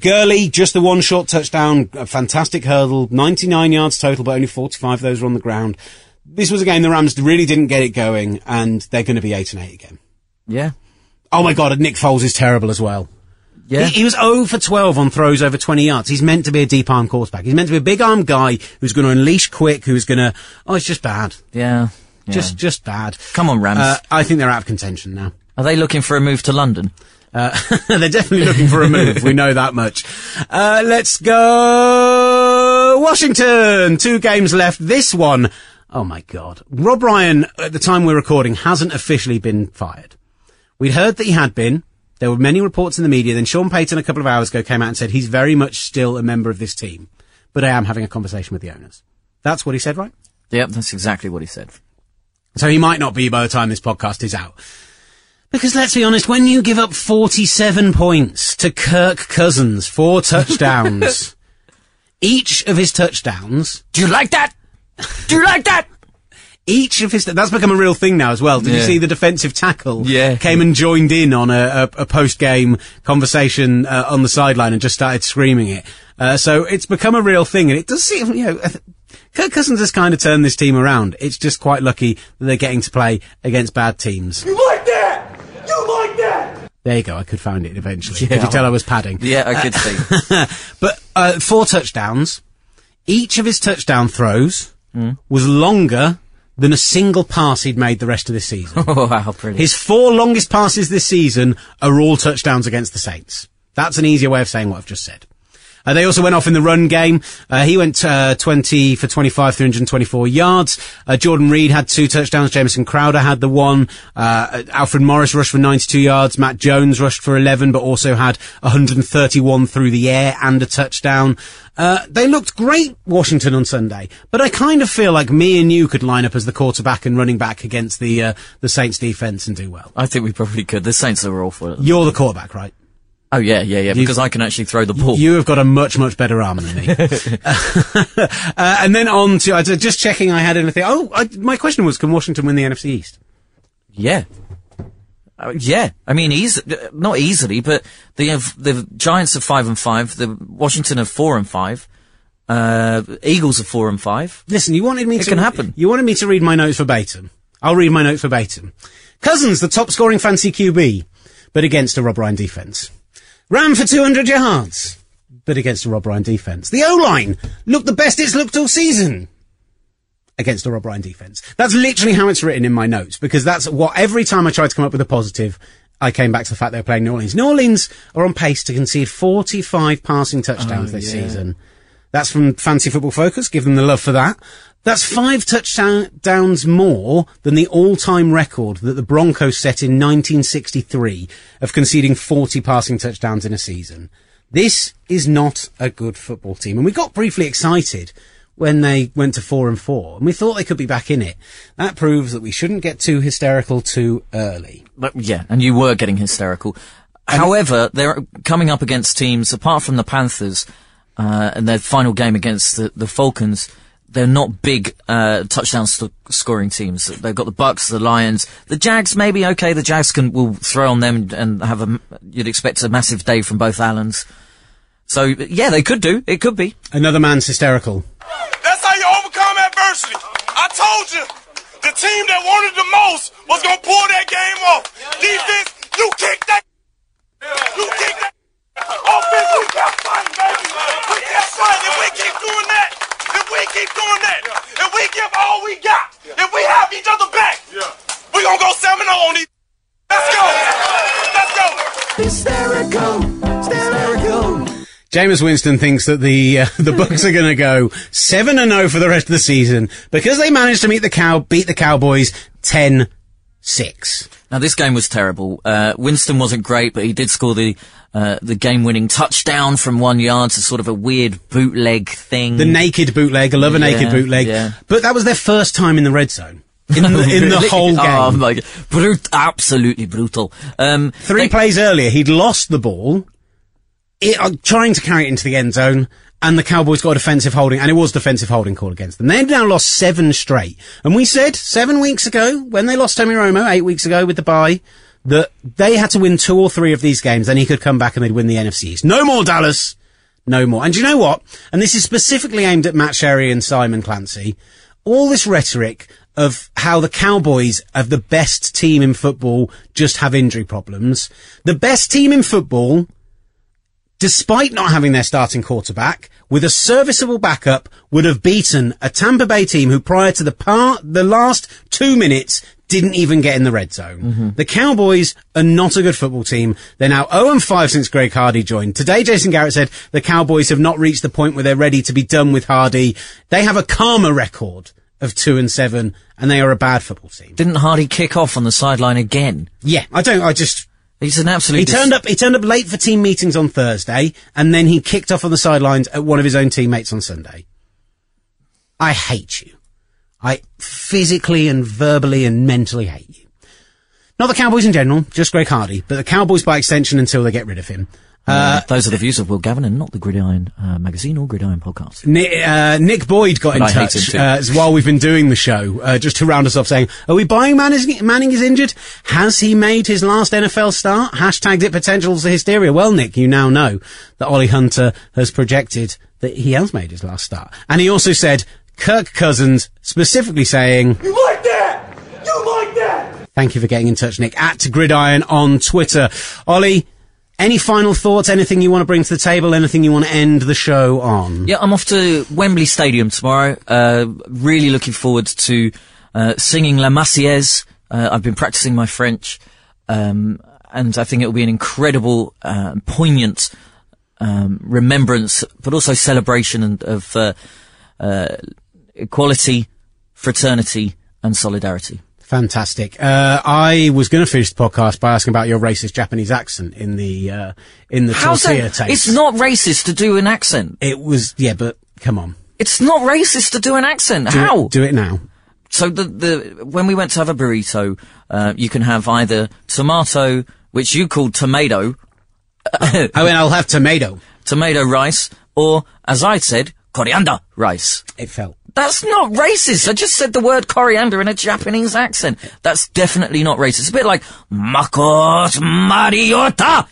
Gurley, just the one short touchdown, a fantastic hurdle, 99 yards total, but only 45 of those were on the ground. This was a game the Rams really didn't get it going, and they're going to be 8-8 again. Yeah. Oh my God, Nick Foles is terrible as well. Yeah. He was 0 for 12 on throws over 20 yards. He's meant to be a deep arm quarterback. He's meant to be a big arm guy who's going to unleash quick, who's going to, it's just bad. Yeah. Just bad. Come on, Rams. I think they're out of contention now. Are they looking for a move to London? They're definitely looking for a move. We know that much. Let's go Washington. 2 games left. This one. Oh my God. Rob Ryan, at the time we're recording, hasn't officially been fired. We'd heard that he had been. There were many reports in the media. Then Sean Payton a couple of hours ago came out and said, he's very much still a member of this team, but I am having a conversation with the owners. That's what he said, right? Yep, that's exactly what he said. So he might not be by the time this podcast is out. Because let's be honest, when you give up 47 points to Kirk Cousins, 4 touchdowns, each of his touchdowns... Do you like that? Do you like that? Each of his... That's become a real thing now as well. Did you see the defensive tackle came and joined in on a post-game conversation on the sideline and just started screaming it? So it's become a real thing, and it does seem, Kirk Cousins has kind of turned this team around. It's just quite lucky that they're getting to play against bad teams. You like that? You like that? There you go. I could find it eventually. Yeah. Could you tell I was padding? Yeah, I could see. But 4 touchdowns. Each of his touchdown throws... was longer than a single pass he'd made the rest of this season. Oh, how pretty. His 4 longest passes this season are all touchdowns against the Saints. That's an easier way of saying what I've just said. They also went off in the run game. He went 20 for 25, 324 yards. Jordan Reed had 2 touchdowns. Jameson Crowder had the one. Alfred Morris rushed for 92 yards. Matt Jones rushed for 11, but also had 131 through the air and a touchdown. They looked great, Washington, on Sunday, but I kind of feel like me and you could line up as the quarterback and running back against the Saints defense and do well. I think we probably could. The Saints are awful. You're the quarterback, right? Oh, yeah, because I can actually throw the ball. You have got a much, much better arm than me. And then on to, just checking I had anything. Oh, my question was, can Washington win the NFC East? Yeah. Yeah. I mean, not easily, but they have, the Giants are 5-5, the Washington are 4-5. Eagles are 4-5. Listen, you wanted me to read my notes verbatim. I'll read my notes verbatim. Cousins, the top scoring fantasy QB, but against a Rob Ryan defense. Ran for 200 yards, but against a Rob Ryan defence. The O-line looked the best it's looked all season against a Rob Ryan defence. That's literally how it's written in my notes, because that's what every time I tried to come up with a positive, I came back to the fact they were playing New Orleans. New Orleans are on pace to concede 45 passing touchdowns this season. That's from Fantasy Football Focus. Give them the love for that. That's 5 touchdowns more than the all-time record that the Broncos set in 1963 of conceding 40 passing touchdowns in a season. This is not a good football team. And we got briefly excited when they went to 4-4, and we thought they could be back in it. That proves that we shouldn't get too hysterical too early. But yeah, and you were getting hysterical. However, they're coming up against teams, apart from the Panthers... and their final game against the Falcons, they're not big touchdown scoring teams. They've got the Bucks, the Lions, the Jags. Maybe okay, the Jags will throw on them and have you'd expect a massive day from both Allens. So yeah, they could do. It could be another man's hysterical. That's how you overcome adversity. I told you, The team that wanted the most was going to pull that game off. Defense, you kicked that. You kicked that. Offense, we kept fighting, baby. We kept fighting. If we keep doing that, if we keep doing that, if we give all we got, if we have each other back, we're going to go Seminole on these. Let's go. Let's go. Hysterical. Hysterical. Jameis Winston thinks that the Bucs are going to go 7-0 for the rest of the season because they managed to beat the Cowboys 10-6. Now, this game was terrible. Winston wasn't great, but he did score the game-winning touchdown from 1 yard to sort of a weird bootleg thing. The naked bootleg. I love a naked bootleg. Yeah. But that was their first time in the red zone. In the whole game. Oh, my God. Absolutely brutal. Three plays earlier, he'd lost the ball. Trying to carry it into the end zone, and the Cowboys got a defensive holding, and it was defensive holding call against them. They've now lost 7 straight. And we said 7 weeks ago, when they lost Tommy Romo 8 weeks ago with the bye, that they had to win 2 or 3 of these games, then he could come back and they'd win the NFC East. No more, Dallas. No more. And do you know what? And this is specifically aimed at Matt Sherry and Simon Clancy. All this rhetoric of how the Cowboys are the best team in football, just have injury problems. The best team in football, despite not having their starting quarterback, with a serviceable backup, would have beaten a Tampa Bay team who, prior to the last 2 minutes, didn't even get in the red zone. Mm-hmm. The Cowboys are not a good football team. They're now 0-5 since Greg Hardy joined. Today, Jason Garrett said the Cowboys have not reached the point where they're ready to be done with Hardy. They have a karma record of 2-7, and they are a bad football team. Didn't Hardy kick off on the sideline again? Yeah, he's an absolute... He turned up late for team meetings on Thursday, and then he kicked off on the sidelines at one of his own teammates on Sunday. I hate you. I physically and verbally and mentally hate you. Not the Cowboys in general, just Greg Hardy, but the Cowboys by extension until they get rid of him. Those are the views of Will Gavin and not the Gridiron magazine or Gridiron podcast. Nick Boyd got in touch while we've been doing the show, just to round us off, saying, are we buying Manning is injured? Has he made his last NFL start? #it potentials the hysteria. Well, Nick, you now know that Ollie Hunter has projected that he has made his last start. And he also said Kirk Cousins, specifically saying, you like that? You like that? Thank you for getting in touch, Nick. @Gridiron on Twitter. Ollie, any final thoughts, anything you want to bring to the table, anything you want to end the show on? Yeah, I'm off to Wembley Stadium tomorrow. Really looking forward to singing La Marseillaise. I've been practicing my French, and I think it'll be an incredible, poignant remembrance, but also celebration of equality, fraternity, and solidarity. Fantastic. I was going to finish the podcast by asking about your racist Japanese accent in the tortilla taste. It's not racist to do an accent. It was, yeah, but come on. It's not racist to do an accent. How? Do it now. So when we went to have a burrito, you can have either tomato, which you called tomato. I'll have tomato. Tomato rice, or, as I said, coriander rice. It felt. That's not racist. I just said the word coriander in a Japanese accent. That's definitely not racist. It's a bit like Marcos Mariota.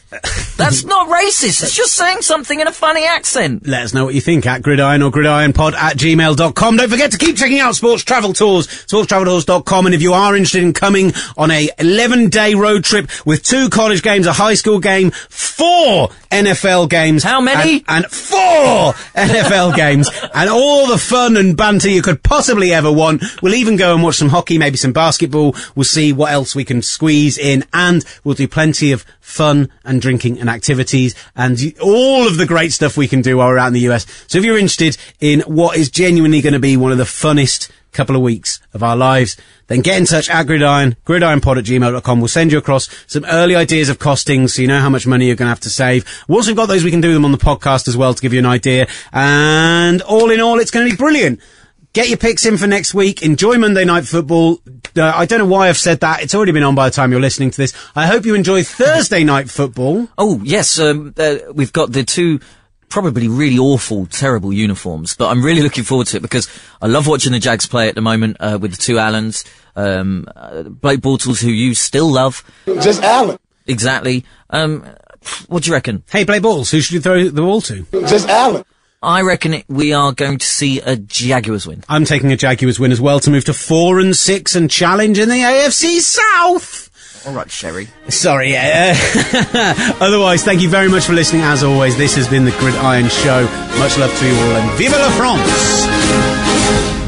That's not racist. It's just saying something in a funny accent. Let us know what you think @Gridiron or gridironpod@gmail.com. Don't forget to keep checking out Sports Travel Tours, sportstraveltours.com. And if you are interested in coming on a 11-day road trip with 2 college games, a high school game, 4 NFL games. How many? And 4 NFL games and all the fun and banter you could possibly ever want. We'll even go and watch some hockey, maybe some basketball. We'll see what else we can squeeze in, and we'll do plenty of fun and drinking and activities and all of the great stuff we can do while we're out in the US. So if you're interested in what is genuinely going to be one of the funnest couple of weeks of our lives, then get in touch @Gridiron, gridironpod@gmail.com. We'll send you across some early ideas of costings so you know how much money you're going to have to save. Once we've got those, we can do them on the podcast as well to give you an idea. And all in all, it's going to be brilliant. Get your picks in for next week. Enjoy Monday Night Football. I don't know why I've said that. It's already been on by the time you're listening to this. I hope you enjoy Thursday Night Football. Oh, yes. We've got the 2... probably really awful, terrible uniforms, but I'm really looking forward to it because I love watching the Jags play at the moment with the 2 Allens, Blake Bortles, who you still love. Just Allen. Exactly. What do you reckon? Hey, Blake Bortles, who should you throw the ball to? Just Allen. I reckon we are going to see a Jaguars win. I'm taking a Jaguars win as well to move to 4-6 and challenge in the AFC South. All right, Sherry. Sorry, yeah. Otherwise, thank you very much for listening. As always, this has been the Gridiron Show. Much love to you all, and vive la France!